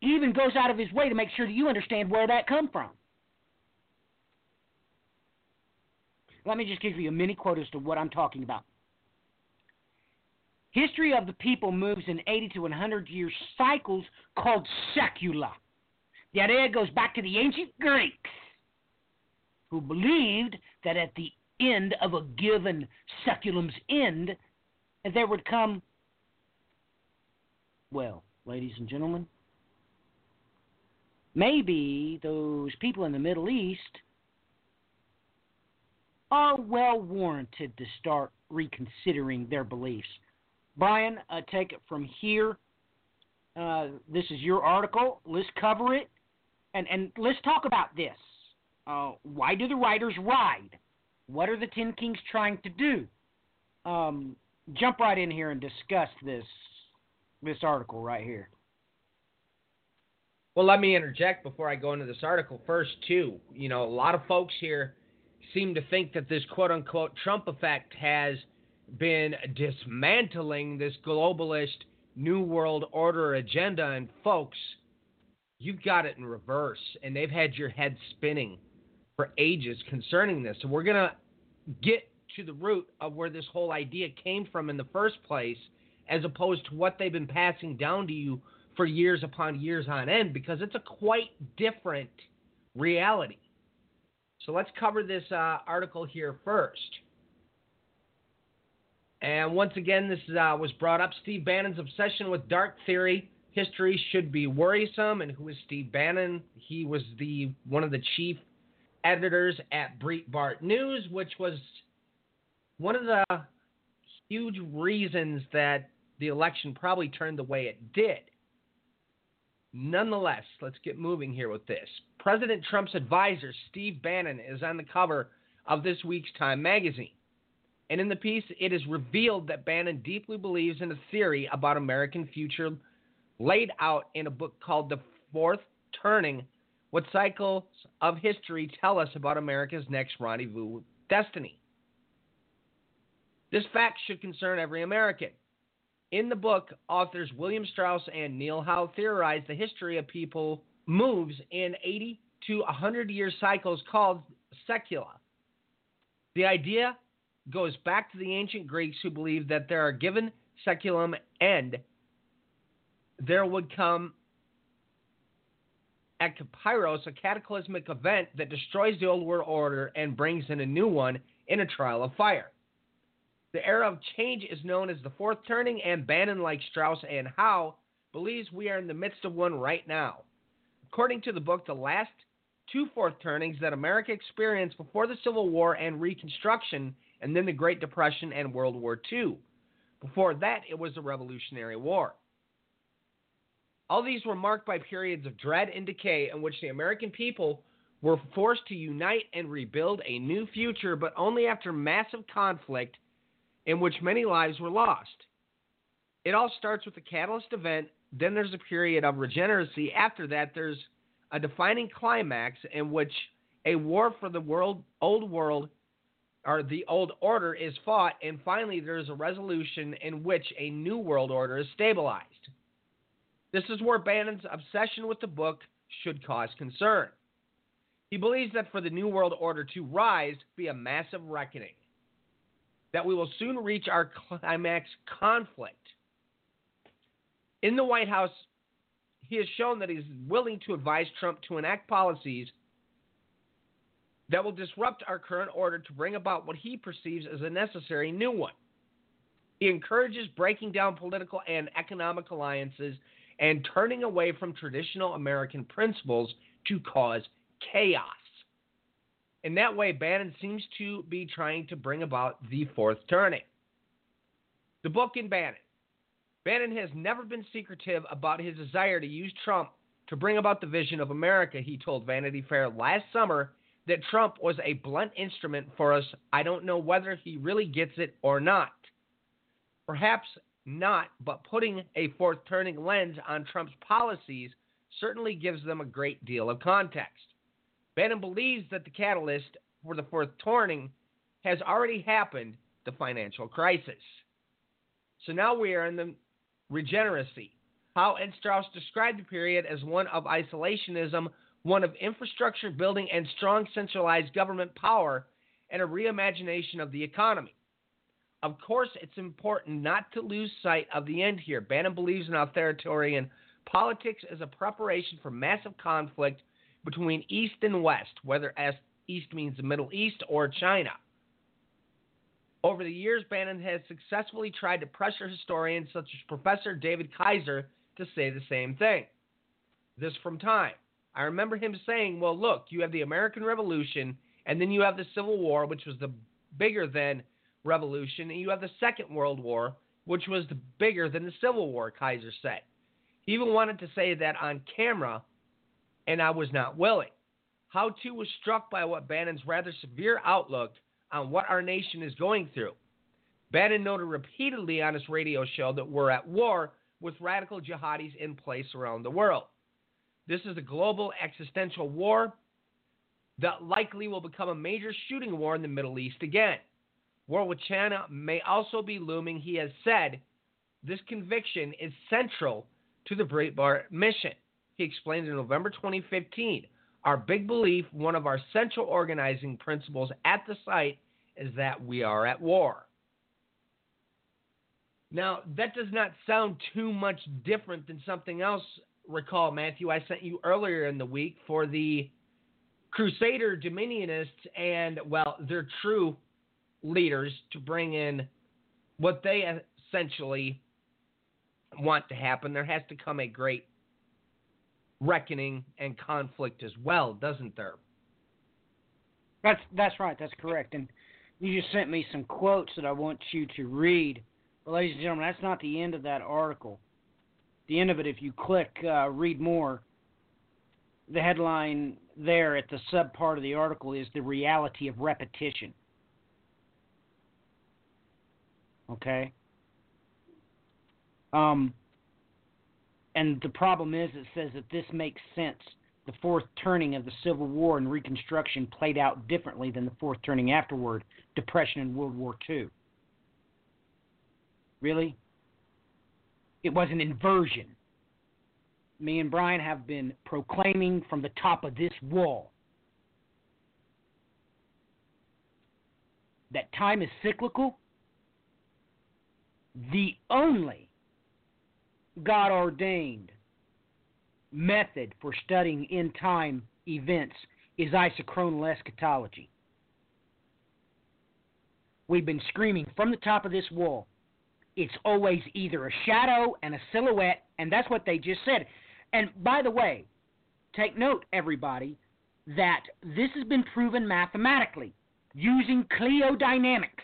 He even goes out of his way to make sure that you understand where that come from. Let me just give you a mini quote as to what I'm talking about. History of the people moves in eighty to one hundred year cycles called secula. The idea goes back to the ancient Greeks, who believed that at the end of a given seculum's end, that there would come, well, ladies and gentlemen, maybe those people in the Middle East are well warranted to start reconsidering their beliefs. Brian, uh, take it from here. Uh, this is your article. Let's cover it. And, and let's talk about this. Uh, why do the writers ride? What are the Ten Kings trying to do? Um, jump right in here and discuss this this article right here. Well, let me interject before I go into this article first, too. You know, a lot of folks here seem to think that this quote-unquote Trump effect has been dismantling this globalist New World Order agenda, and folks, you've got it in reverse, and they've had your head spinning for ages concerning this. So we're going to get to the root of where this whole idea came from in the first place, as opposed to what they've been passing down to you for years upon years on end, because it's a quite different reality. So let's cover this uh, article here first. And once again, this uh, was brought up. Steve Bannon's obsession with dark theory history should be worrisome. And who is Steve Bannon? He was the one of the chief editors at Breitbart News, which was one of the huge reasons that the election probably turned the way it did. Nonetheless, let's get moving here with this. President Trump's advisor, Steve Bannon, is on the cover of this week's Time magazine. And in the piece, it is revealed that Bannon deeply believes in a theory about American future laid out in a book called The Fourth Turning, What Cycles of History Tell Us About America's Next Rendezvous with Destiny. This fact should concern every American. In the book, authors William Strauss and Neil Howe theorize the history of people moves in eighty to one hundred year cycles called secula. The idea goes back to the ancient Greeks, who believed that there are given seculum end, there would come ekpyros, a cataclysmic event that destroys the old world order and brings in a new one in a trial of fire. The era of change is known as the Fourth Turning, and Bannon, like Strauss and Howe, believes we are in the midst of one right now. According to the book, the last two Fourth Turnings that America experienced before the Civil War and Reconstruction, and then the Great Depression and World War Two. Before that, it was the Revolutionary War. All these were marked by periods of dread and decay in which the American people were forced to unite and rebuild a new future, but only after massive conflict in which many lives were lost. It all starts with a catalyst event, then there's a period of regeneracy. After that, there's a defining climax in which a war for the world, old world or the old order is fought, and finally there's a resolution in which a new world order is stabilized. This is where Bannon's obsession with the book should cause concern. He believes that for the new world order to rise, be a massive reckoning, that we will soon reach our climax conflict. In the White House, he has shown that he's willing to advise Trump to enact policies that will disrupt our current order to bring about what he perceives as a necessary new one. He encourages breaking down political and economic alliances and turning away from traditional American principles to cause chaos. In that way, Bannon seems to be trying to bring about the Fourth Turning. The book in Bannon. Bannon has never been secretive about his desire to use Trump to bring about the vision of America. He told Vanity Fair last summer that Trump was a blunt instrument for us. I don't know whether he really gets it or not. Perhaps not, but putting a fourth turning lens on Trump's policies certainly gives them a great deal of context. Bannon believes that the catalyst for the fourth turning has already happened, the financial crisis. So now we are in the regeneracy. Howe and Strauss described the period as one of isolationism, one of infrastructure building and strong centralized government power, and a reimagination of the economy. Of course, it's important not to lose sight of the end here. Bannon believes in authoritarian politics as a preparation for massive conflict between East and West, whether East means the Middle East or China. Over the years, Bannon has successfully tried to pressure historians such as Professor David Kaiser to say the same thing. This from Time. I remember him saying, well, look, you have the American Revolution, and then you have the Civil War, which was the bigger than Revolution, and you have the Second World War, which was the bigger than the Civil War, Kaiser said. He even wanted to say that on camera, and I was not willing. Howe, too, was struck by what Bannon's rather severe outlook on what our nation is going through. Bannon noted repeatedly on his radio show that we're at war with radical jihadis in place around the world. This is a global existential war that likely will become a major shooting war in the Middle East again. War with China may also be looming, he has said. This conviction is central to the Breitbart mission. He explained in November twenty fifteen, our big belief, one of our central organizing principles at the site, is that we are at war. Now, that does not sound too much different than something else. Recall, Matthew, I sent you earlier in the week for the Crusader Dominionists and, well, their true leaders to bring in what they essentially want to happen. There has to come a great reckoning and conflict as well, doesn't there? That's that's right. That's correct. And you just sent me some quotes that I want you to read. Well, ladies and gentlemen, that's not the end of that article. The end of it, if you click uh, read more, the headline there at the sub part of the article is the reality of repetition. Okay. Um. And the problem is, it says that this makes sense. The fourth turning of the Civil War and Reconstruction played out differently than the fourth turning afterward, Depression and World War Two. Really? It was an inversion. Me and Brian have been proclaiming from the top of this wall that time is cyclical. The only God-ordained method for studying end-time events is isochronal eschatology. We've been screaming from the top of this wall. It's always either a shadow and a silhouette, and that's what they just said. And by the way, take note, everybody, that this has been proven mathematically using cleodynamics.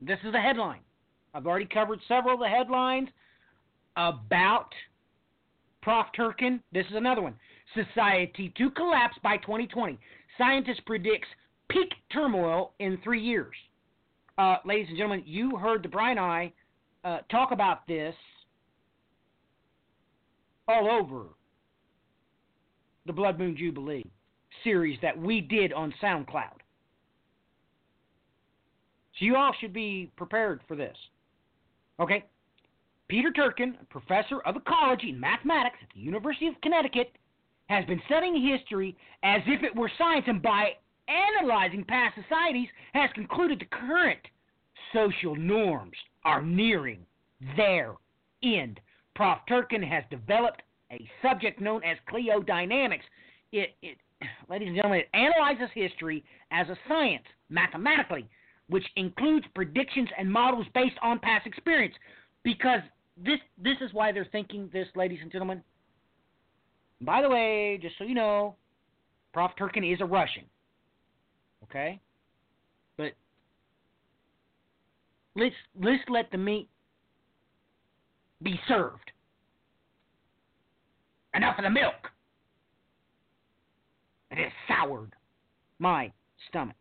This is a headline. I've already covered several of the headlines about Professor Turkin. This is another one. Society to collapse by twenty twenty. Scientist predicts peak turmoil in three years. Uh, ladies and gentlemen, you heard the Brian and I uh, talk about this all over the Blood Moon Jubilee series that we did on SoundCloud. So you all should be prepared for this. Okay? Peter Turkin, a professor of ecology and mathematics at the University of Connecticut, has been studying history as if it were science, and by analyzing past societies has concluded the current social norms are nearing their end. Professor Turkin has developed a subject known as cleodynamics. It, it, ladies and gentlemen, it analyzes history as a science, mathematically, which includes predictions and models based on past experience. Because this this is why they're thinking this, ladies and gentlemen. By the way, just so you know, Professor Turkin is a Russian. Okay? But let's let's let the meat be served. Enough of the milk. It has soured my stomach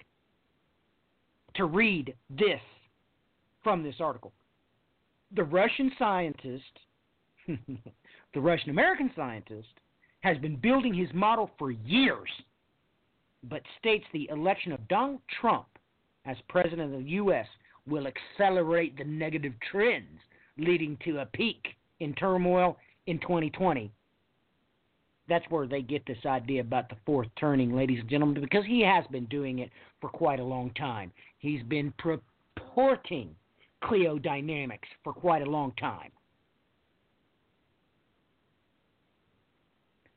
to read this from this article. The Russian scientist, the Russian-American scientist, has been building his model for years, but states the election of Donald Trump as president of the U S will accelerate the negative trends, leading to a peak in turmoil in twenty twenty. That's where they get this idea about the fourth turning, ladies and gentlemen, because he has been doing it for quite a long time. He's been purporting cleodynamics for quite a long time.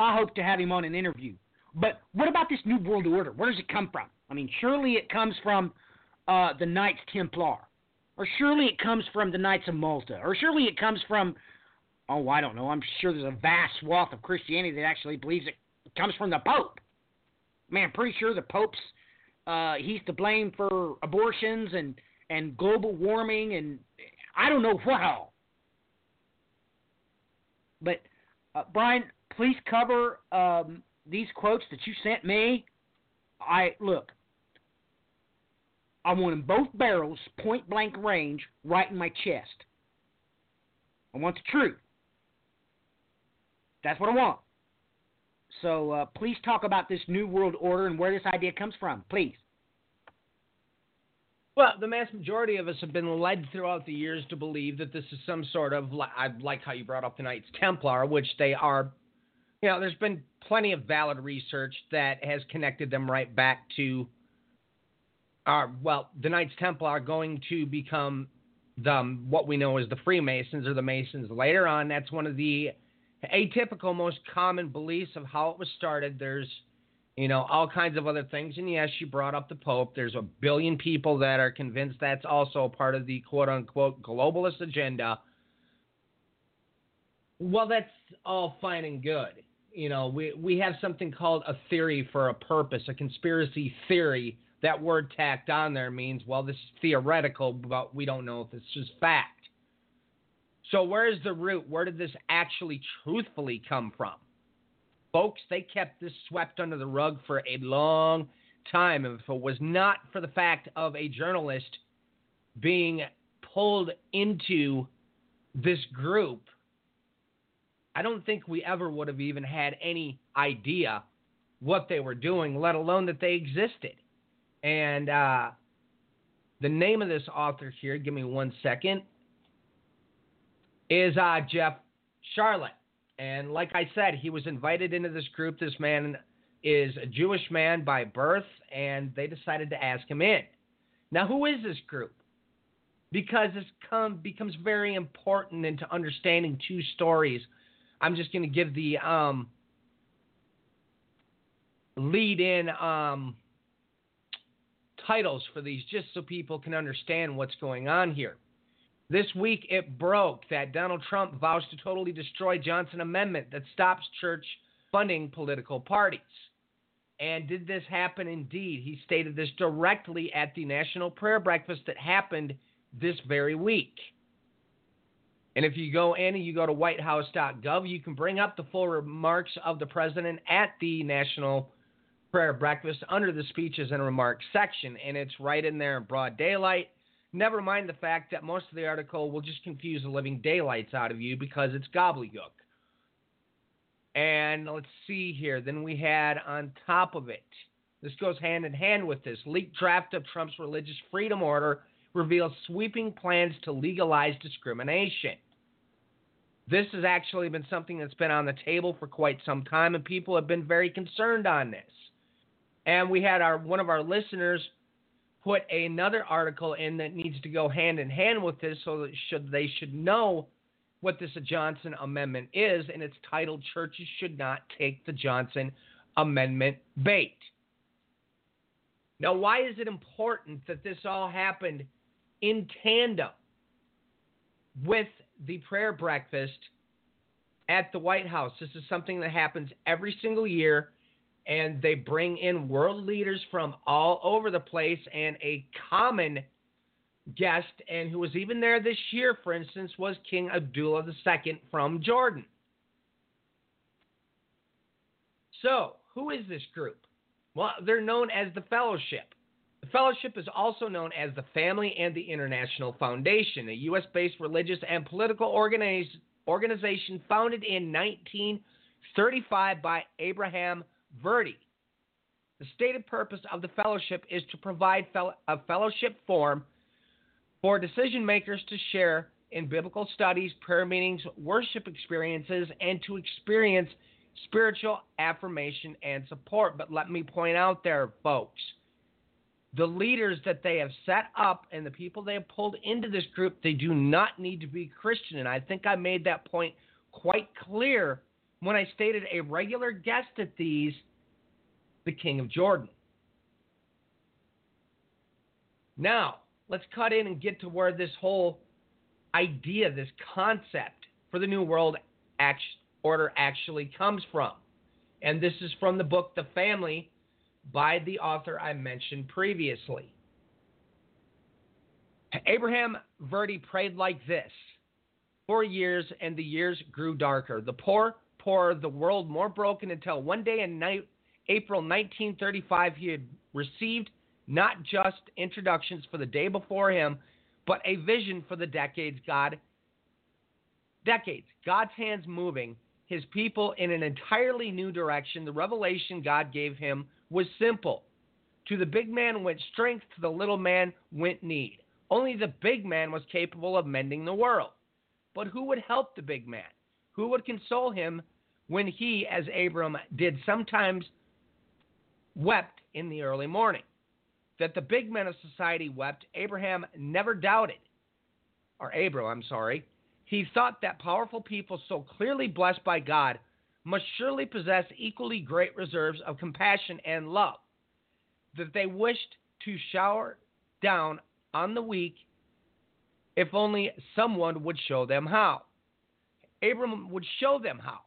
I hope to have him on an interview. But what about this New World Order? Where does it come from? I mean, surely it comes from uh, the Knights Templar. Or surely it comes from the Knights of Malta. Or surely it comes from, oh, I don't know. I'm sure there's a vast swath of Christianity that actually believes it comes from the Pope. Man, I'm pretty sure the Pope's, uh, he's to blame for abortions and, and global warming and I don't know what all. But, uh, Brian, please cover um, these quotes that you sent me. I look, I want them both barrels, point blank range, right in my chest. I want the truth. That's what I want. So uh, please talk about this New World Order and where this idea comes from, please. Well, the mass majority of us have been led throughout the years to believe that this is some sort of, I like how you brought up the Knights Templar, which they are, you know, there's been plenty of valid research that has connected them right back to, our, well, the Knights Templar going to become the what we know as the Freemasons or the Masons later on. That's one of the atypical, most common beliefs of how it was started. There's, you know, all kinds of other things. And yes, you brought up the Pope. There's a billion people that are convinced that's also part of the quote-unquote globalist agenda. Well, that's all fine and good. You know, we, we have something called a theory for a purpose, a conspiracy theory. That word tacked on there means, well, this is theoretical, but we don't know if this is fact. So where is the root? Where did this actually truthfully come from? Folks, they kept this swept under the rug for a long time. If it was not for the fact of a journalist being pulled into this group, I don't think we ever would have even had any idea what they were doing, let alone that they existed. And uh, the name of this author here, give me one second, is uh, Jeff Charlotte. And like I said, he was invited into this group. This man is a Jewish man by birth, and they decided to ask him in. Now, who is this group? Because this come, becomes very important into understanding two stories. I'm just going to give the um, lead-in um, titles for these just so people can understand what's going on here. This week, it broke that Donald Trump vows to totally destroy Johnson Amendment that stops church funding political parties. And did this happen indeed? He stated this directly at the National Prayer Breakfast that happened this very week. And if you go in and you go to white house dot gov, you can bring up the full remarks of the president at the National Prayer Breakfast under the Speeches and Remarks section. And it's right in there in broad daylight. Never mind the fact that most of the article will just confuse the living daylights out of you because it's gobbledygook. And let's see here. Then we had on top of it, this goes hand in hand with this, leaked draft of Trump's religious freedom order reveals sweeping plans to legalize discrimination. This has actually been something that's been on the table for quite some time, and people have been very concerned on this. And we had our one of our listeners put another article in that needs to go hand in hand with this so that should, they should know what this Johnson Amendment is, and it's titled Churches Should Not Take the Johnson Amendment Bait. Now, why is it important that this all happened in tandem with the prayer breakfast at the White House? This is something that happens every single year, and they bring in world leaders from all over the place, and a common guest, and who was even there this year, for instance, was King Abdullah the Second from Jordan. So, who is this group? Well, they're known as the Fellowship. The Fellowship is also known as the Family and the International Foundation, a U S based religious and political organiz- organization founded in nineteen thirty-five by Abraham Verdi. The stated purpose of the Fellowship is to provide fel- a fellowship forum for decision makers to share in biblical studies, prayer meetings, worship experiences, and to experience spiritual affirmation and support. But let me point out there, folks, the leaders that they have set up and the people they have pulled into this group, they do not need to be Christian. And I think I made that point quite clear when I stated a regular guest at these, the King of Jordan. Now, let's cut in and get to where this whole idea, this concept for the New World act- Order actually comes from. And this is from the book, The Family, by the author I mentioned previously. Abraham Verdi prayed like this: for years, and the years grew darker. The poor, poorer, the world more broken, until one day in ni- April nineteen thirty-five, he had received not just introductions for the day before him, but a vision for the decades God, decades, God's hands moving his people in an entirely new direction. The revelation God gave him was simple. To the big man went strength, to the little man went need. Only the big man was capable of mending the world. But who would help the big man? Who would console him when he, as Abram did sometimes, wept in the early morning? That the big men of society wept, Abraham never doubted, or Abram, I'm sorry. He thought that powerful people so clearly blessed by God must surely possess equally great reserves of compassion and love, that they wished to shower down on the weak if only someone would show them how. Abram would show them how.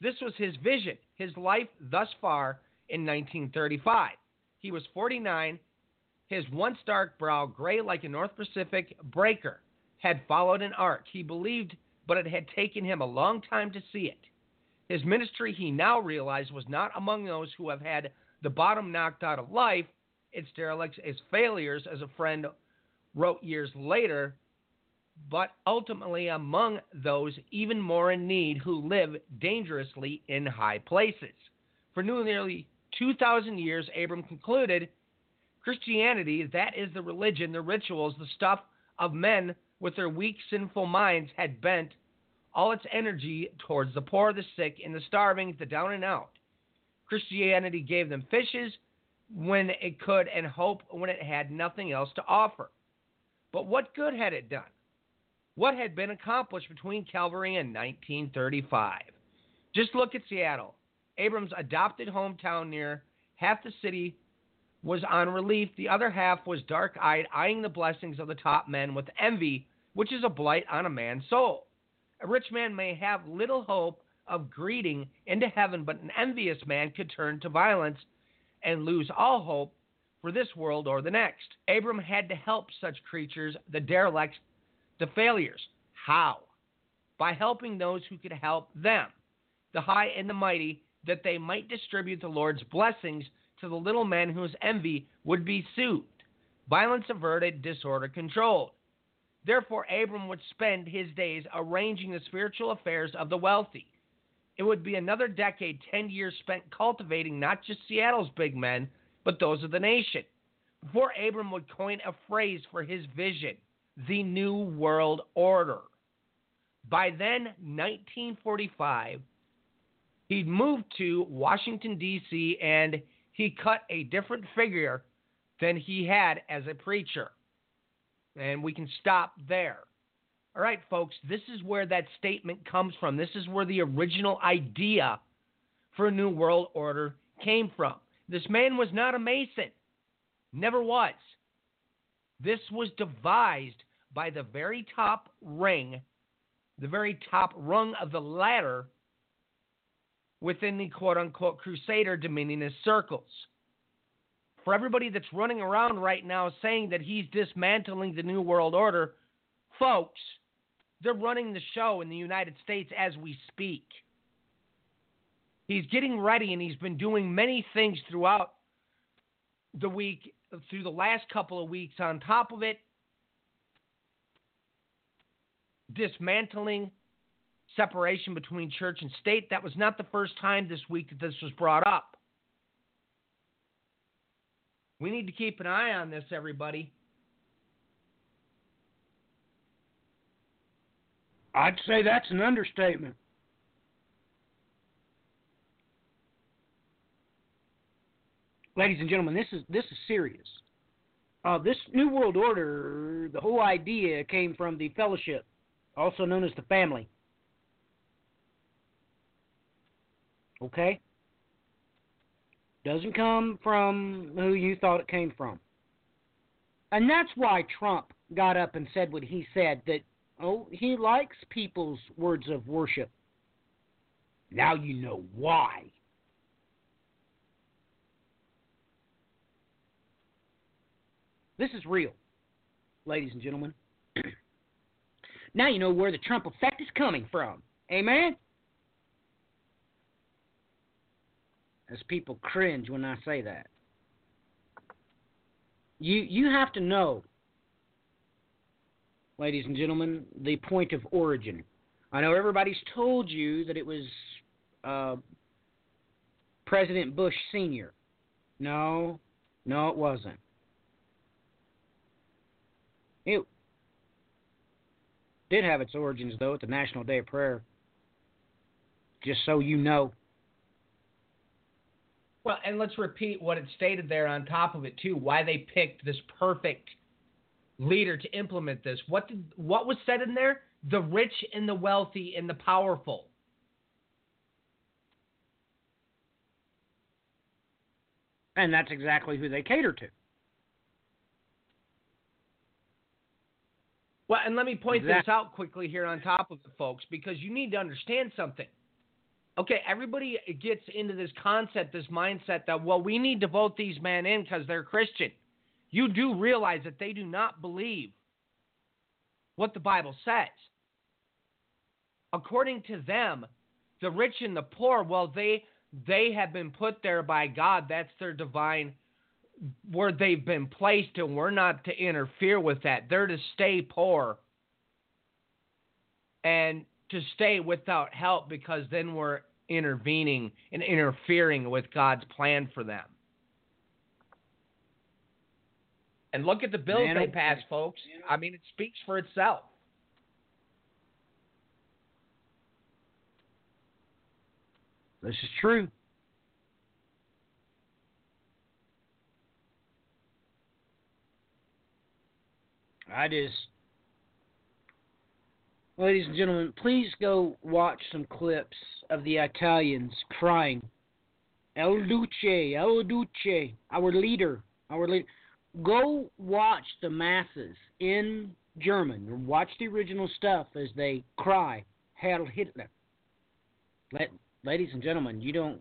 This was his vision, his life thus far in nineteen thirty-five. He was forty-nine. His once dark brow, gray like a North Pacific breaker, had followed an arc. He believed, but it had taken him a long time to see it. His ministry, he now realized, was not among those who have had the bottom knocked out of life, its derelicts, its failures, as a friend wrote years later, but ultimately among those even more in need who live dangerously in high places. For nearly two thousand years, Abram concluded, Christianity, that is the religion, the rituals, the stuff of men with their weak, sinful minds, had bent all its energy towards the poor, the sick, and the starving, the down and out. Christianity gave them fishes when it could and hope when it had nothing else to offer. But what good had it done? What had been accomplished between Calvary and nineteen thirty-five? Just look at Seattle. Abram's adopted hometown, near half the city was on relief. The other half was dark-eyed, eyeing the blessings of the top men with envy, which is a blight on a man's soul. A rich man may have little hope of greeting into heaven, but an envious man could turn to violence and lose all hope for this world or the next. Abram had to help such creatures, the derelicts, the failures. How? By helping those who could help them, the high and the mighty, that they might distribute the Lord's blessings to the little men whose envy would be soothed, violence averted, disorder controlled. Therefore, Abram would spend his days arranging the spiritual affairs of the wealthy. It would be another decade, ten years spent cultivating not just Seattle's big men, but those of the nation. Before Abram would coin a phrase for his vision, the New World Order. By then, nineteen forty-five, he'd moved to Washington, D C, and he cut a different figure than he had as a preacher. And we can stop there. All right, folks, this is where that statement comes from. This is where the original idea for a New World Order came from. This man was not a Mason. Never was. This was devised by the very top ring, the very top rung of the ladder within the quote-unquote crusader dominionist circles. For everybody that's running around right now saying that he's dismantling the New World Order, folks, they're running the show in the United States as we speak. He's getting ready, and he's been doing many things throughout the week, through the last couple of weeks on top of it, dismantling separation between church and state. That was not the first time this week that this was brought up. We need to keep an eye on this, everybody. I'd say that's an understatement. Ladies and gentlemen, this is this is serious. Uh, this New World Order, the whole idea came from the Fellowship, also known as the Family. Okay? Doesn't come from who you thought it came from. And that's why Trump got up and said what he said, that, oh, he likes people's words of worship. Now you know why. This is real, ladies and gentlemen. Now you know where the Trump effect is coming from. Amen? As people cringe when I say that. You you have to know, ladies and gentlemen, the point of origin. I know everybody's told you that it was uh, President Bush Senior No, no it wasn't. It did have its origins, though, at the National Day of Prayer. Just so you know. Well, and let's repeat what it stated there on top of it, too, why they picked this perfect leader to implement this. What did, what was said in there? The rich and the wealthy and the powerful. And that's exactly who they cater to. Well, and let me point exactly. this out quickly here on top of it, folks, because you need to understand something. Okay, everybody gets into this concept, this mindset that, well, we need to vote these men in because they're Christian. You do realize that they do not believe what the Bible says. According to them, the rich and the poor, well, they they have been put there by God. That's their divine where they've been placed, and we're not to interfere with that. They're to stay poor and to stay without help, because then we're intervening and interfering with God's plan for them. And look at the bills they passed, folks. I mean, it speaks for itself. This is true. I just... Ladies and gentlemen, please go watch some clips of the Italians crying, El Duce, El Duce, our leader, our leader. Go watch the masses in German. Watch the original stuff as they cry, Herr Hitler. Let, ladies and gentlemen, you don't...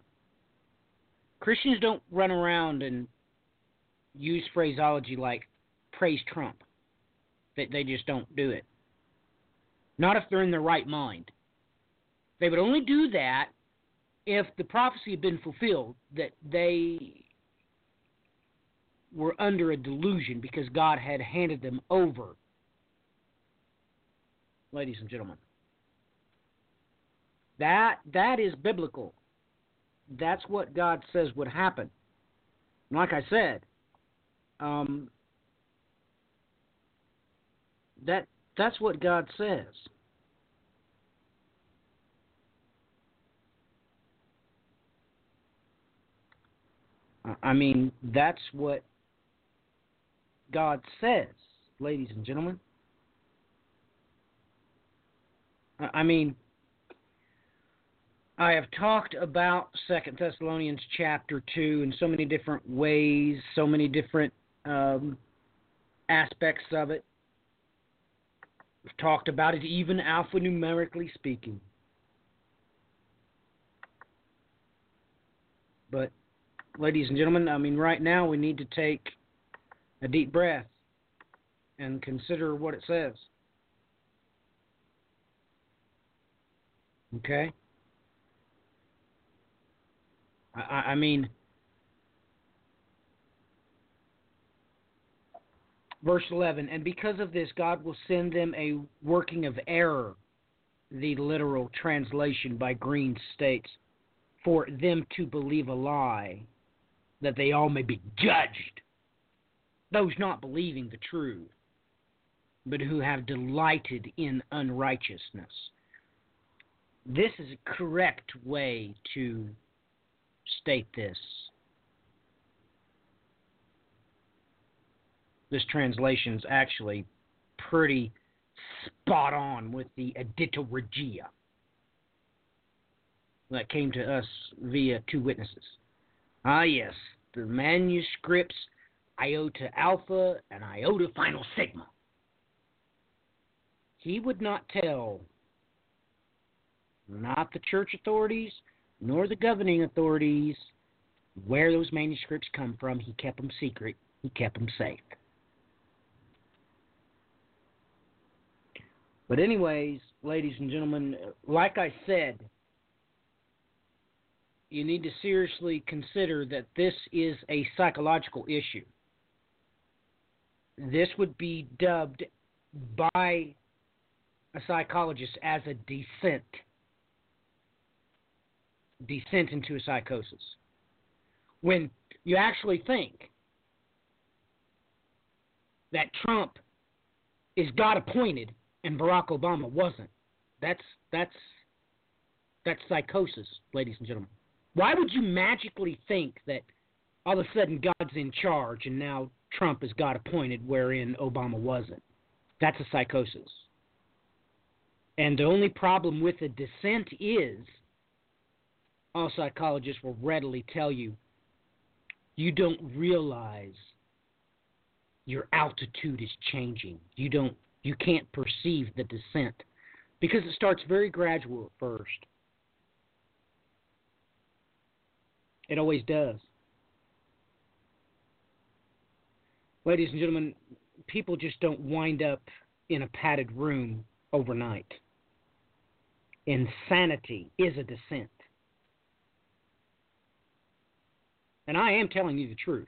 Christians don't run around and use phraseology like praise Trump. They, they just don't do it. Not if they're in their right mind. They would only do that if the prophecy had been fulfilled, that they were under a delusion because God had handed them over. Ladies and gentlemen, that that is biblical. That's what God says would happen. And like I said, um, that... That's what God says. I mean, that's what God says, ladies and gentlemen. I mean, I have talked about Second Thessalonians chapter two in so many different ways, so many different um, aspects of it. I've talked about it even alphanumerically speaking. But, ladies and gentlemen, I mean, right now we need to take a deep breath and consider what it says. Okay? I, I mean, verse eleven, and because of this, God will send them a working of error, the literal translation by Green states, for them to believe a lie, that they all may be judged, those not believing the truth, but who have delighted in unrighteousness. This is a correct way to state this. This translation's actually pretty spot on with the edita regia that came to us via two witnesses. Ah, yes, the manuscripts Iota Alpha and Iota Final Sigma. He would not tell, not the church authorities, nor the governing authorities, where those manuscripts come from. He kept them secret. He kept them safe. But anyways, ladies and gentlemen, like I said, you need to seriously consider that this is a psychological issue. This would be dubbed by a psychologist as a descent. Descent into a psychosis. When you actually think that Trump is God appointed and Barack Obama wasn't. That's that's that's psychosis, ladies and gentlemen. Why would you magically think that all of a sudden God's in charge and now Trump is God appointed wherein Obama wasn't? That's a psychosis. And the only problem with a descent is all psychologists will readily tell you, you don't realize your altitude is changing. You don't, you can't perceive the descent because it starts very gradual at first. It always does. Ladies and gentlemen, people just don't wind up in a padded room overnight. Insanity is a descent. And I am telling you the truth.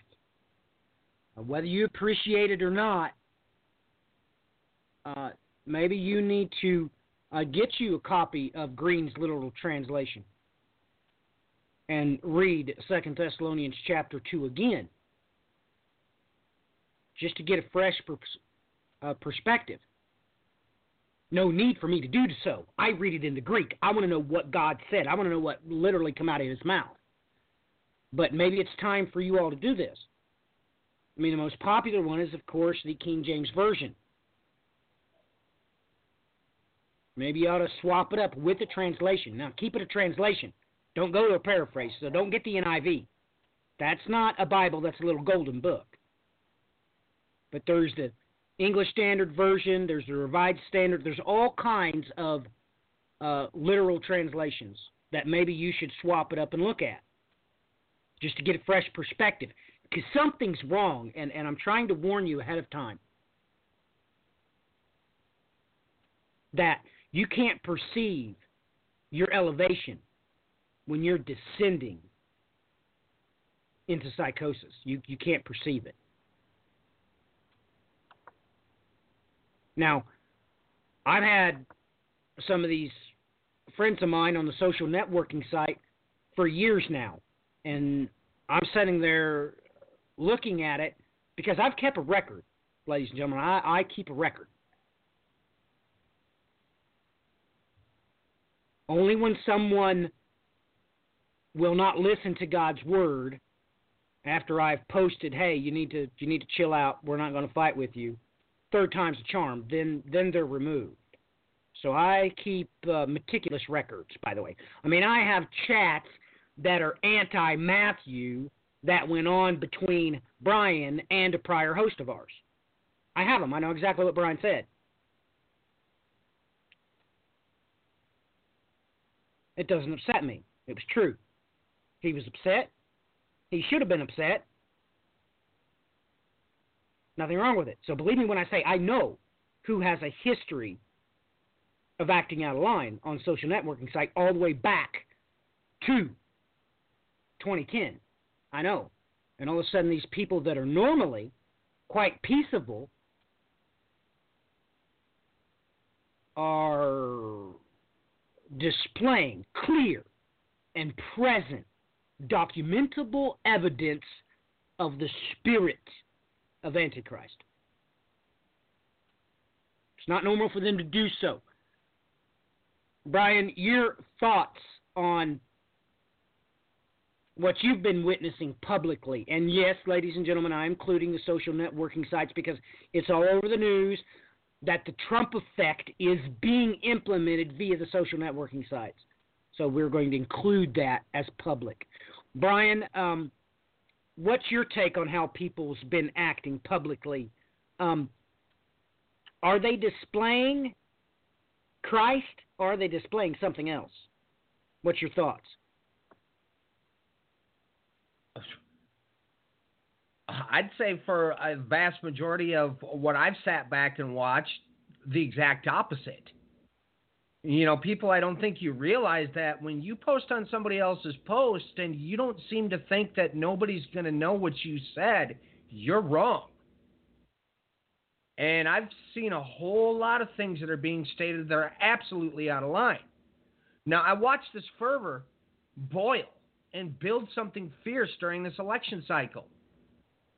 Whether you appreciate it or not, uh, maybe you need to uh, get you a copy of Green's literal translation and read Second Thessalonians chapter two again, just to get a fresh per- uh, perspective. No need for me to do so. I read it in the Greek. I want to know what God said. I want to know what literally come out of his mouth. But maybe it's time for you all to do this. I mean, the most popular one is, of course, the King James Version. Maybe you ought to swap it up with a translation. Now, keep it a translation. Don't go to a paraphrase, so don't get the N I V. That's not a Bible. That's a little golden book. But there's the English Standard Version. There's the Revised Standard. There's all kinds of uh, literal translations that maybe you should swap it up and look at, just to get a fresh perspective, because something's wrong, and, and I'm trying to warn you ahead of time that you can't perceive your elevation when you're descending into psychosis. You, you can't perceive it. Now, I've had some of these friends of mine on the social networking site for years now, and I'm sitting there looking at it because I've kept a record, ladies and gentlemen. I, I keep a record. Only when someone will not listen to God's word after I've posted, hey, you need to you need to chill out. We're not going to fight with you. Third time's a charm. Then then they're removed. So I keep uh, meticulous records, by the way. I mean, I have chats that are anti-Matthew that went on between Brian and a prior host of ours. I have them. I know exactly what Brian said. It doesn't upset me. It was true. He was upset. He should have been upset. Nothing wrong with it. So believe me when I say I know who has a history of acting out of line on social networking site all the way back to twenty ten. I know. And all of a sudden these people that are normally quite peaceable are displaying clear and present documentable evidence of the spirit of Antichrist. It's not normal for them to do so. Brian, your thoughts on what you've been witnessing publicly, and yes, ladies and gentlemen, I'm including the social networking sites because it's all over the news that the Trump effect is being implemented via the social networking sites. So we're going to include that as public. Brian, um, what's your take on how people's been acting publicly? Um, are they displaying Christ or are they displaying something else? What's your thoughts? I'd say for a vast majority of what I've sat back and watched, the exact opposite. You know, people, I don't think you realize that when you post on somebody else's post and you don't seem to think that nobody's going to know what you said, you're wrong. And I've seen a whole lot of things that are being stated that are absolutely out of line. Now, I watched this fervor boil and build something fierce during this election cycle.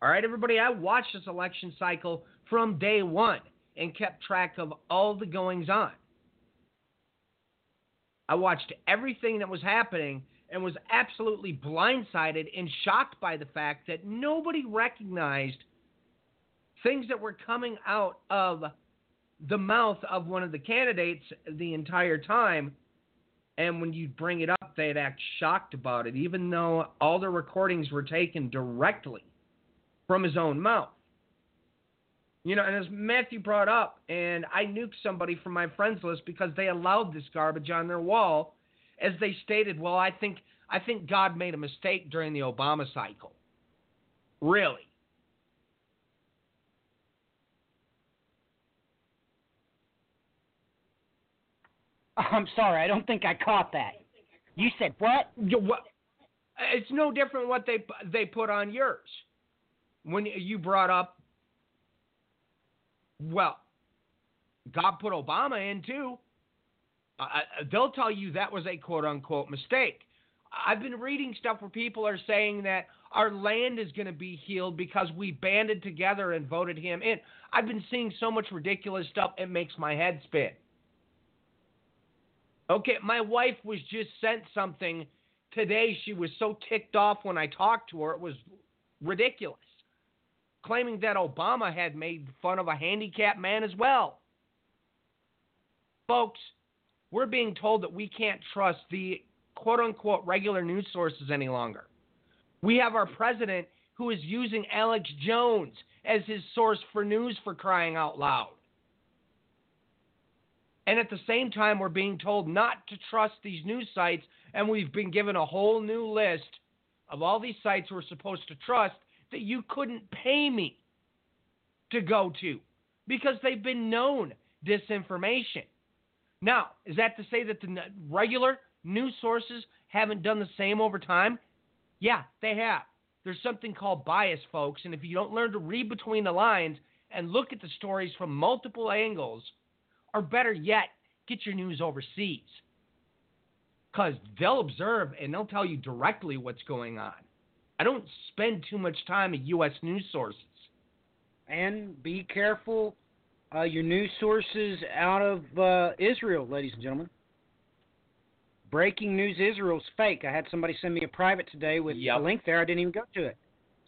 All right, everybody, I watched this election cycle from day one and kept track of all the goings on. I watched everything that was happening and was absolutely blindsided and shocked by the fact that nobody recognized things that were coming out of the mouth of one of the candidates the entire time. And when you bring it up, they'd act shocked about it, even though all the recordings were taken directly from his own mouth. You know, and as Matthew brought up, and I nuked somebody from my friends list because they allowed this garbage on their wall, as they stated, well, I think I think God made a mistake during the Obama cycle. Really? I'm sorry, I don't think I caught that. You said what? It's no different what they they put on yours. When you brought up, well, God put Obama in too. Uh, they'll tell you that was a quote-unquote mistake. I've been reading stuff where people are saying that our land is going to be healed because we banded together and voted him in. I've been seeing so much ridiculous stuff, it makes my head spin. Okay, my wife was just sent something today. She was so ticked off when I talked to her. It was ridiculous. Claiming that Obama had made fun of a handicapped man as well. Folks, we're being told that we can't trust the quote-unquote regular news sources any longer. We have our president who is using Alex Jones as his source for news, for crying out loud. And at the same time, we're being told not to trust these news sites, and we've been given a whole new list of all these sites we're supposed to trust that you couldn't pay me to go to because they've been known disinformation. Now, is that to say that the regular news sources haven't done the same over time? Yeah, they have. There's something called bias, folks, and if you don't learn to read between the lines and look at the stories from multiple angles, or better yet, get your news overseas, because they'll observe and they'll tell you directly what's going on. I don't spend too much time at U S news sources. And be careful uh, your news sources out of uh, Israel, ladies and gentlemen. Breaking News Israel's fake. I had somebody send me a private today with yep. a link there. I didn't even go to it.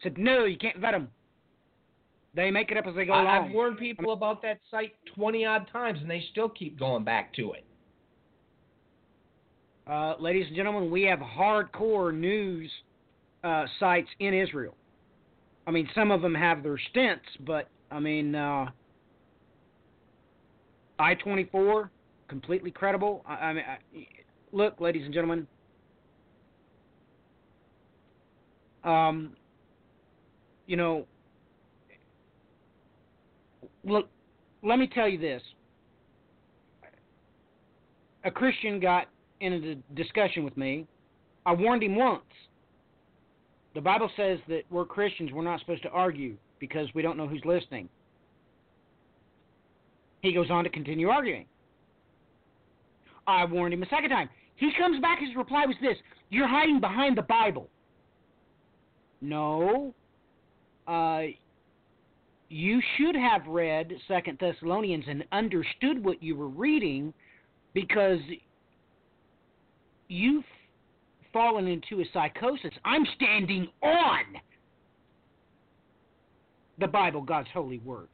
Said, no, you can't vet them. They make it up as they go I, along. I've warned people I mean, about that site twenty-odd times, and they still keep going back to it. Uh, ladies and gentlemen, we have hardcore news uh, sites in Israel. I mean, some of them have their stints, but, I mean, uh, I twenty-four, completely credible. I, I mean, I, look, ladies and gentlemen, um, you know, look, let me tell you this. A Christian got in a discussion with me. I warned him once. The Bible says that we're Christians, we're not supposed to argue because we don't know who's listening. He goes on to continue arguing. I warned him a second time. He comes back, his reply was this: you're hiding behind the Bible. No. Uh, you should have read Second Thessalonians and understood what you were reading, because you've fallen into a psychosis. I'm standing on the Bible, God's holy word.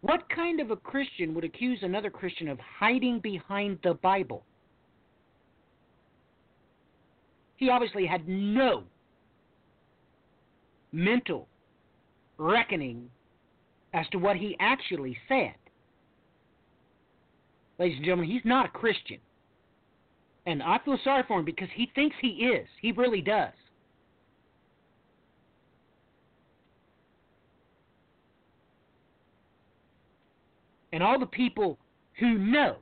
What kind of a Christian would accuse another Christian of hiding behind the Bible? He obviously had no mental reckoning as to what he actually said. Ladies and gentlemen, he's not a Christian. And I feel sorry for him, because he thinks he is. He really does. And all the people who know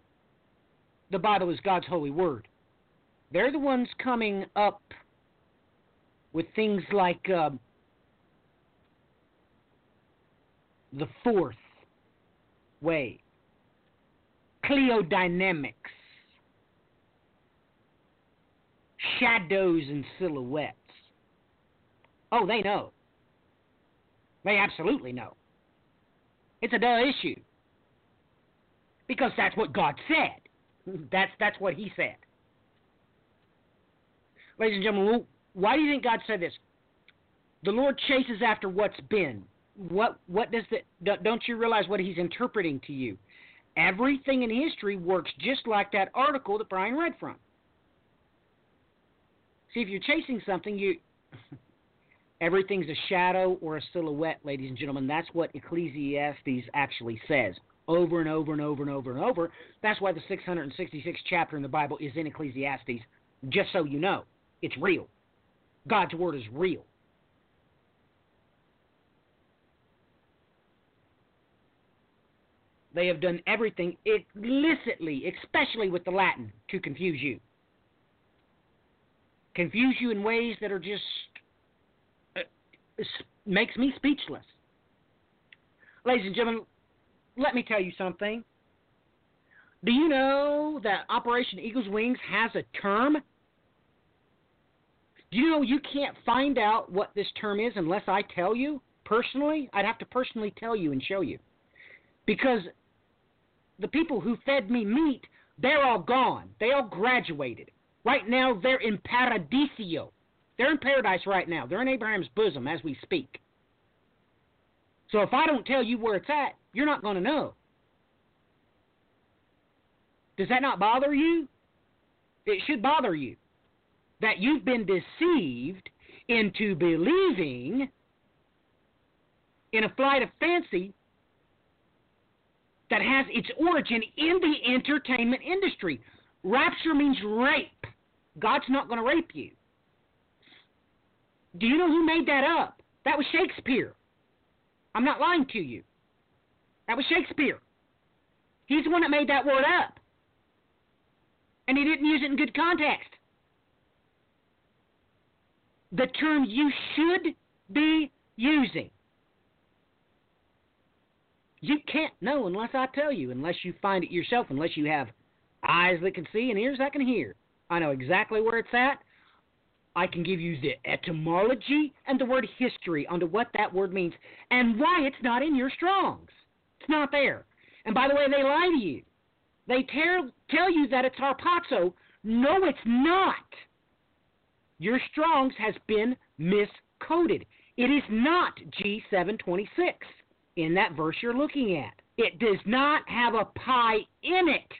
the Bible is God's holy word, they're the ones coming up with things like um, the fourth way, cleodynamics, shadows and silhouettes. Oh, they know. They absolutely know. It's a duh issue, because that's what God said. That's that's what he said. Ladies and gentlemen, why do you think God said this? The Lord chases after what's been. What what does the, don't you realize what he's interpreting to you? Everything in history works just like that article that Brian read from. See, if you're chasing something, you everything's a shadow or a silhouette, ladies and gentlemen. That's what Ecclesiastes actually says over and over and over and over and over. That's why the six hundred sixty-sixth chapter in the Bible is in Ecclesiastes, just so you know. It's real. God's word is real. They have done everything explicitly, especially with the Latin, to confuse you. Confuse you in ways that are just, uh, makes me speechless. Ladies and gentlemen, let me tell you something. Do you know that Operation Eagle's Wings has a term? Do you know you can't find out what this term is unless I tell you personally? I'd have to personally tell you and show you. Because the people who fed me meat, they're all gone. They all graduated. Right now, they're in Paradiso. They're in paradise right now. They're in Abraham's bosom as we speak. So if I don't tell you where it's at, you're not going to know. Does that not bother you? It should bother you that you've been deceived into believing in a flight of fancy that has its origin in the entertainment industry. Rapture means rape. God's not going to rape you. Do you know who made that up? That was Shakespeare. I'm not lying to you. That was Shakespeare. He's the one that made that word up. And he didn't use it in good context. The term you should be using. You can't know unless I tell you, unless you find it yourself, unless you have eyes that can see and ears that can hear. I know exactly where it's at. I can give you the etymology and the word history onto what that word means and why it's not in your Strong's. It's not there. And by the way, they lie to you. They tell tell you that it's harpazo. No, it's not. Your Strong's has been miscoded. It is not G seven twenty-six in that verse you're looking at. It does not have a pi in it.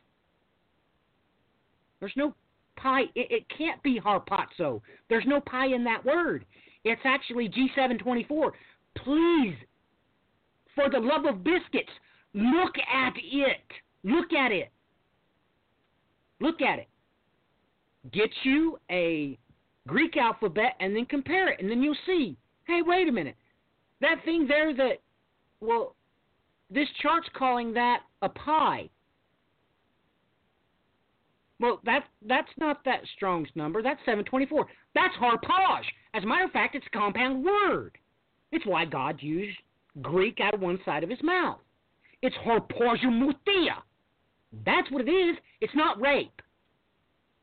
There's no pi. It, it can't be harpazo. There's no pi in that word. It's actually G seven twenty-four. Please, for the love of biscuits, look at it. Look at it. Look at it. Get you a Greek alphabet and then compare it, and then you'll see, hey, wait a minute. That thing there that, well, this chart's calling that a pi. Well, that that's not that Strong's number. That's seven twenty-four. That's harpage. As a matter of fact, it's a compound word. It's why God used Greek out of one side of his mouth. It's harpazomutia. That's what it is. It's not rape.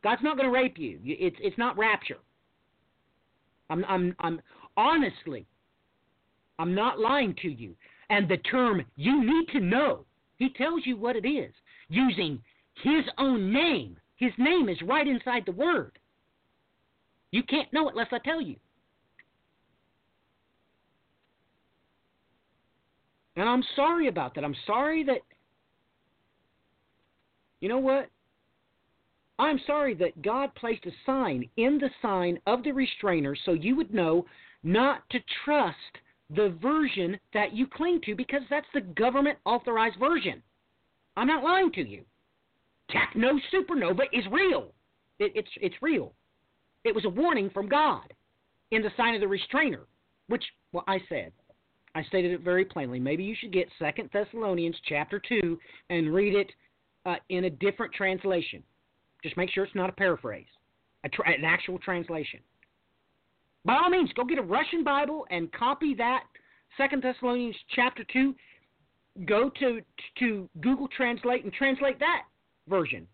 God's not going to rape you. It's it's not rapture. I'm I'm I'm honestly, I'm not lying to you. And the term you need to know, he tells you what it is using his own name. His name is right inside the word. You can't know it unless I tell you. And I'm sorry about that. I'm sorry that, you know what? I'm sorry that God placed a sign in the sign of the restrainer so you would know not to trust the version that you cling to, because that's the government-authorized version. I'm not lying to you. Techno supernova is real. It, it's, it's real. It was a warning from God in the sign of the restrainer, which, well, I said. I stated it very plainly. Maybe you should get Second Thessalonians chapter two and read it uh, in a different translation. Just make sure it's not a paraphrase, a tra- an actual translation. By all means, go get a Russian Bible and copy that Second Thessalonians chapter two. Go to to Google Translate and translate that version.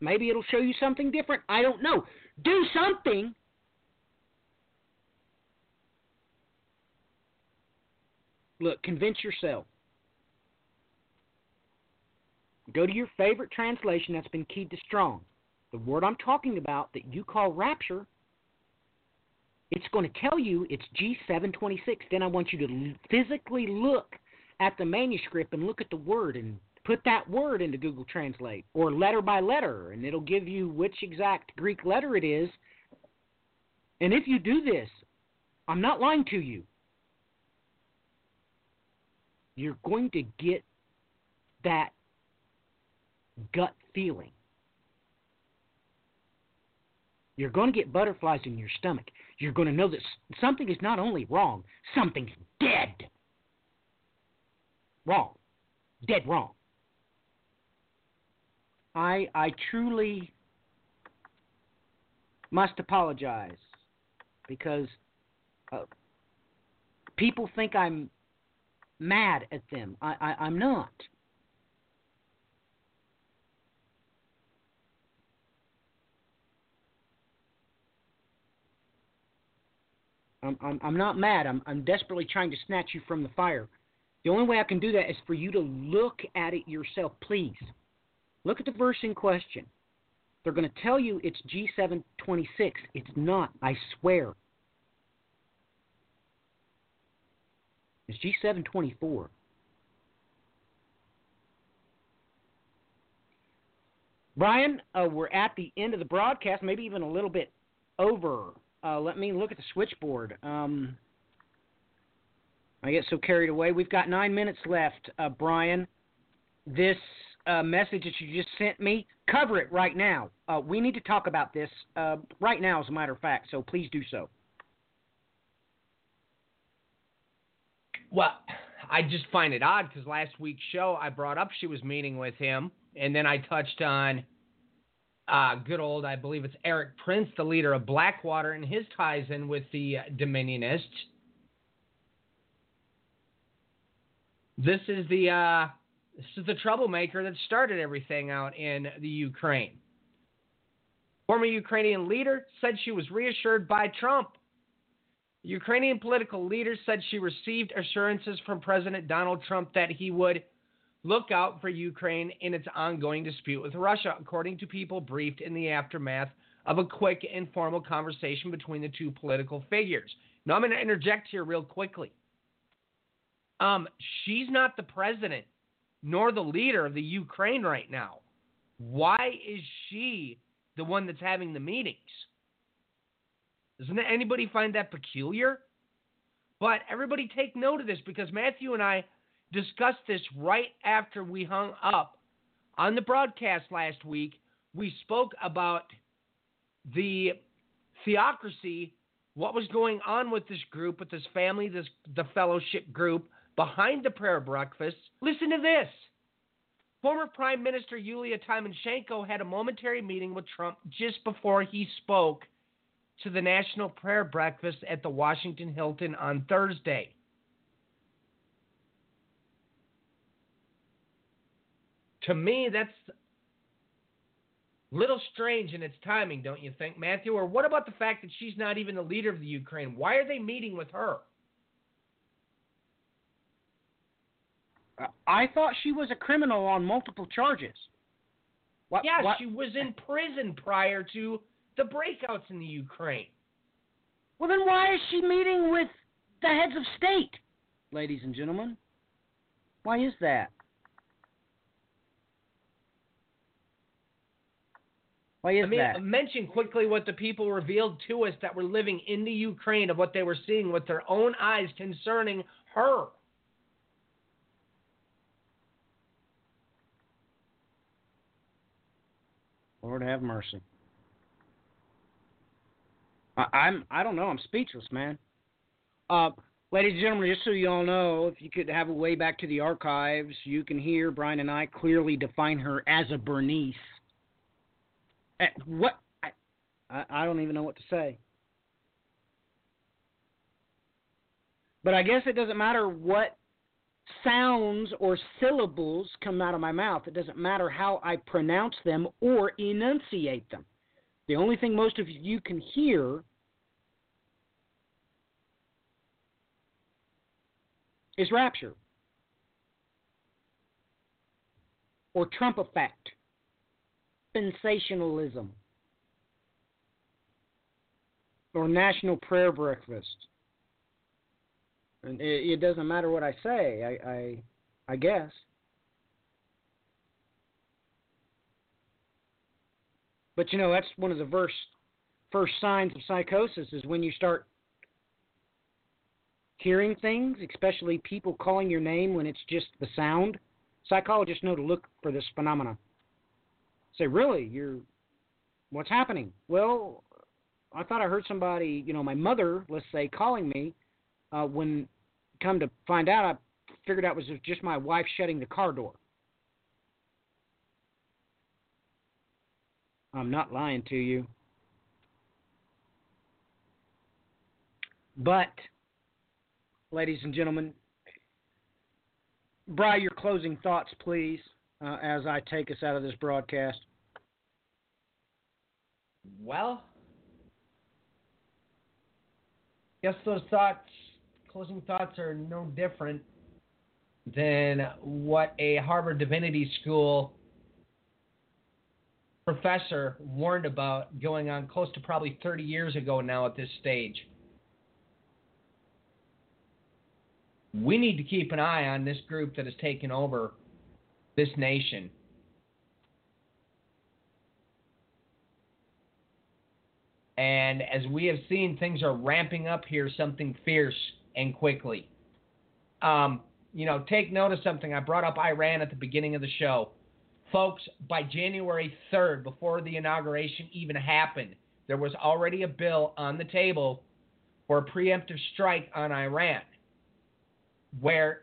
Maybe it'll show you something different. I don't know. Do something. Look, convince yourself. Go to your favorite translation that's been keyed to Strong. The word I'm talking about that you call rapture, it's going to tell you it's G seven twenty-six. Then I want you to physically look at the manuscript and look at the word and put that word into Google Translate or letter by letter, and it'll give you which exact Greek letter it is. And if you do this, I'm not lying to you. You're going to get that gut feeling. You're going to get butterflies in your stomach. You're going to know that something is not only wrong, something's dead. Wrong. Dead wrong. I I truly must apologize because uh, people think I'm mad at them. I, I, I'm not. I'm, I'm, I'm not mad. I'm, I'm desperately trying to snatch you from the fire. The only way I can do that is for you to look at it yourself, please. Look at the verse in question. They're going to tell you it's G seven twenty-six. It's not, I swear. It's G seven twenty-four. Brian, uh, we're at the end of the broadcast, maybe even a little bit over. Uh, let me look at the switchboard. Um, I get so carried away. We've got nine minutes left, uh, Brian. This uh, message that you just sent me, cover it right now. Uh, we need to talk about this uh, right now, as a matter of fact, so please do so. Well, I just find it odd because last week's show I brought up she was meeting with him, and then I touched on Uh, good old, I believe it's Eric Prince, the leader of Blackwater, and his ties in with the uh, Dominionists. This is the uh, this is the troublemaker that started everything out in the Ukraine. Former Ukrainian leader said she was reassured by Trump. Ukrainian political leader said she received assurances from President Donald Trump that he would look out for Ukraine in its ongoing dispute with Russia, according to people briefed in the aftermath of a quick, informal conversation between the two political figures. Now, I'm going to interject here real quickly. Um, she's not the president nor the leader of the Ukraine right now. Why is she the one that's having the meetings? Doesn't anybody find that peculiar? But everybody take note of this, because Matthew and I discussed this right after we hung up on the broadcast last week. We spoke about the theocracy, what was going on with this group, with this family, this the fellowship group behind the prayer breakfast. Listen to this. Former Prime Minister Yulia Tymoshenko had a momentary meeting with Trump just before he spoke to the National Prayer Breakfast at the Washington Hilton on Thursday. To me, that's a little strange in its timing, don't you think, Matthew? Or what about the fact that she's not even the leader of the Ukraine? Why are they meeting with her? I thought she was a criminal on multiple charges. What, yeah, what? She was in prison prior to the breakouts in the Ukraine. Well, then why is she meeting with the heads of state, ladies and gentlemen? Why is that? Why is I mean, that? Mention quickly what the people revealed to us that were living in the Ukraine of what they were seeing with their own eyes concerning her. Lord have mercy. I, I'm I don't know. I'm speechless, man. Uh, ladies and gentlemen, just so you all know, if you could have a way back to the archives, you can hear Brian and I clearly define her as a Bernice. At what? I, I don't even know what to say. But I guess it doesn't matter what sounds or syllables come out of my mouth. It doesn't matter how I pronounce them or enunciate them. The only thing most of you can hear is rapture or Trump effect. Sensationalism or National Prayer Breakfast, and it, it doesn't matter what I say. I, I, I guess. But you know, that's one of the first, first signs of psychosis is when you start hearing things, especially people calling your name when it's just the sound. Psychologists know to look for this phenomenon. Say, really? You're, what's happening? Well, I thought I heard somebody, you know, my mother, let's say, calling me. Uh, when come to find out, I figured out it was just my wife shutting the car door. I'm not lying to you. But, ladies and gentlemen, Bri, your closing thoughts, please. Uh, as I take us out of this broadcast. Well, I guess those thoughts, closing thoughts, are no different than what a Harvard Divinity School professor warned about going on close to probably thirty years ago now at this stage. We need to keep an eye on this group that has taken over this nation. And as we have seen, things are ramping up here, something fierce and quickly. Um, you know, take note of something. I brought up Iran at the beginning of the show. Folks, by January third, before the inauguration even happened, there was already a bill on the table for a preemptive strike on Iran, where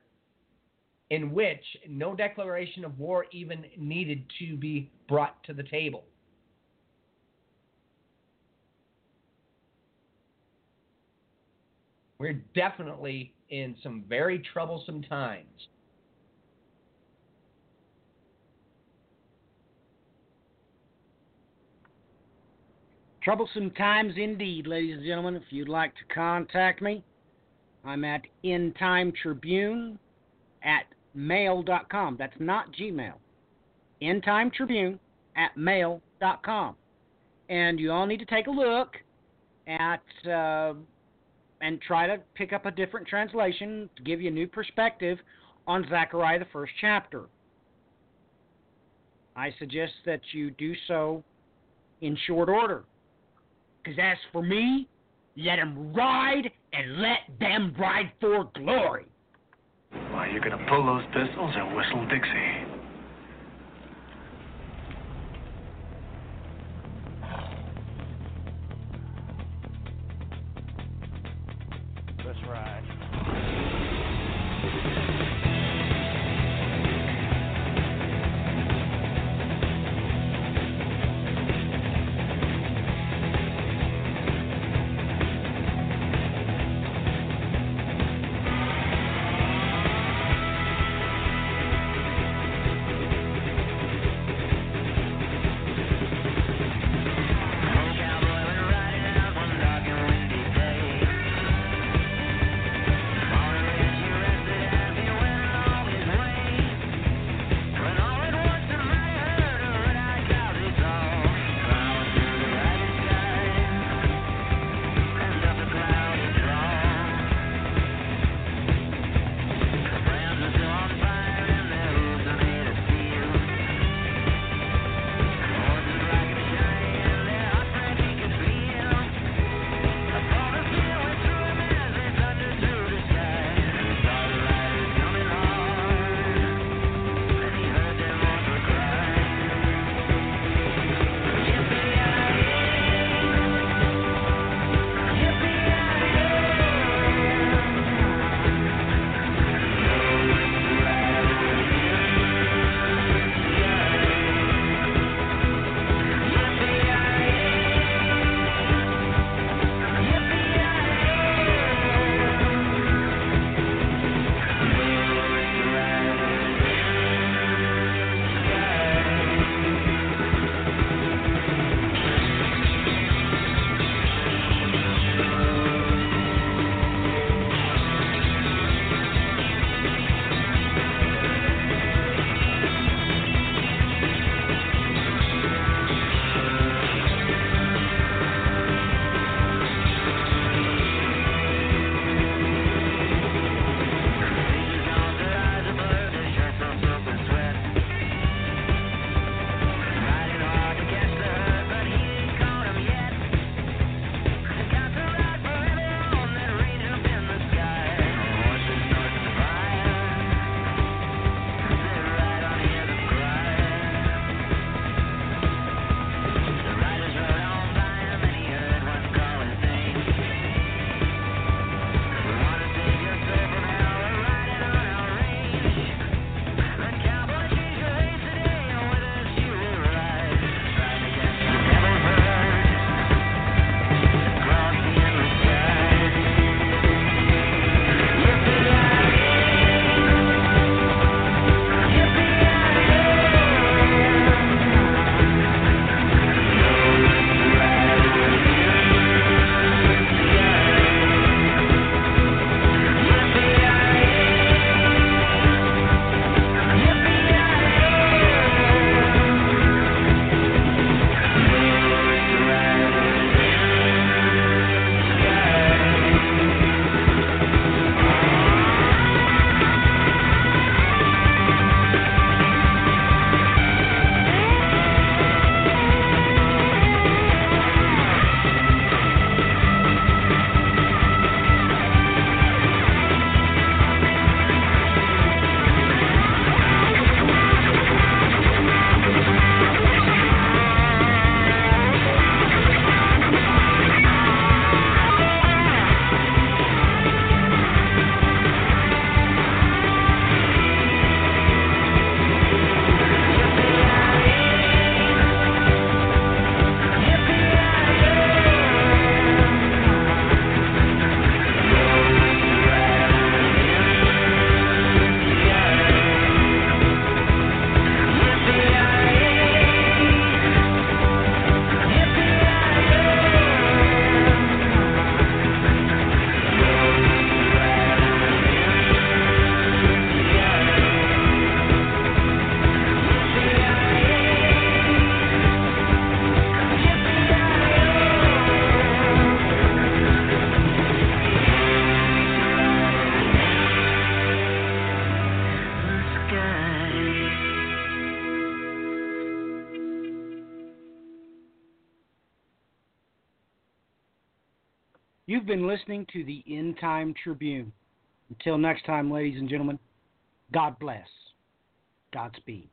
in which no declaration of war even needed to be brought to the table. We're definitely in some very troublesome times. Troublesome times indeed, ladies and gentlemen. If you'd like to contact me, I'm at End Time Tribune at mail dot com. That's not Gmail. Endtime Tribune at mail dot com. And you all need to take a look at uh, and try to pick up a different translation to give you a new perspective on Zechariah, the first chapter. I suggest that you do so in short order. Because as for me, let them ride and let them ride for glory. Why, you're going to pull those pistols and whistle Dixie. You've been listening to the End Time Tribune. Until next time, ladies and gentlemen, God bless. Godspeed.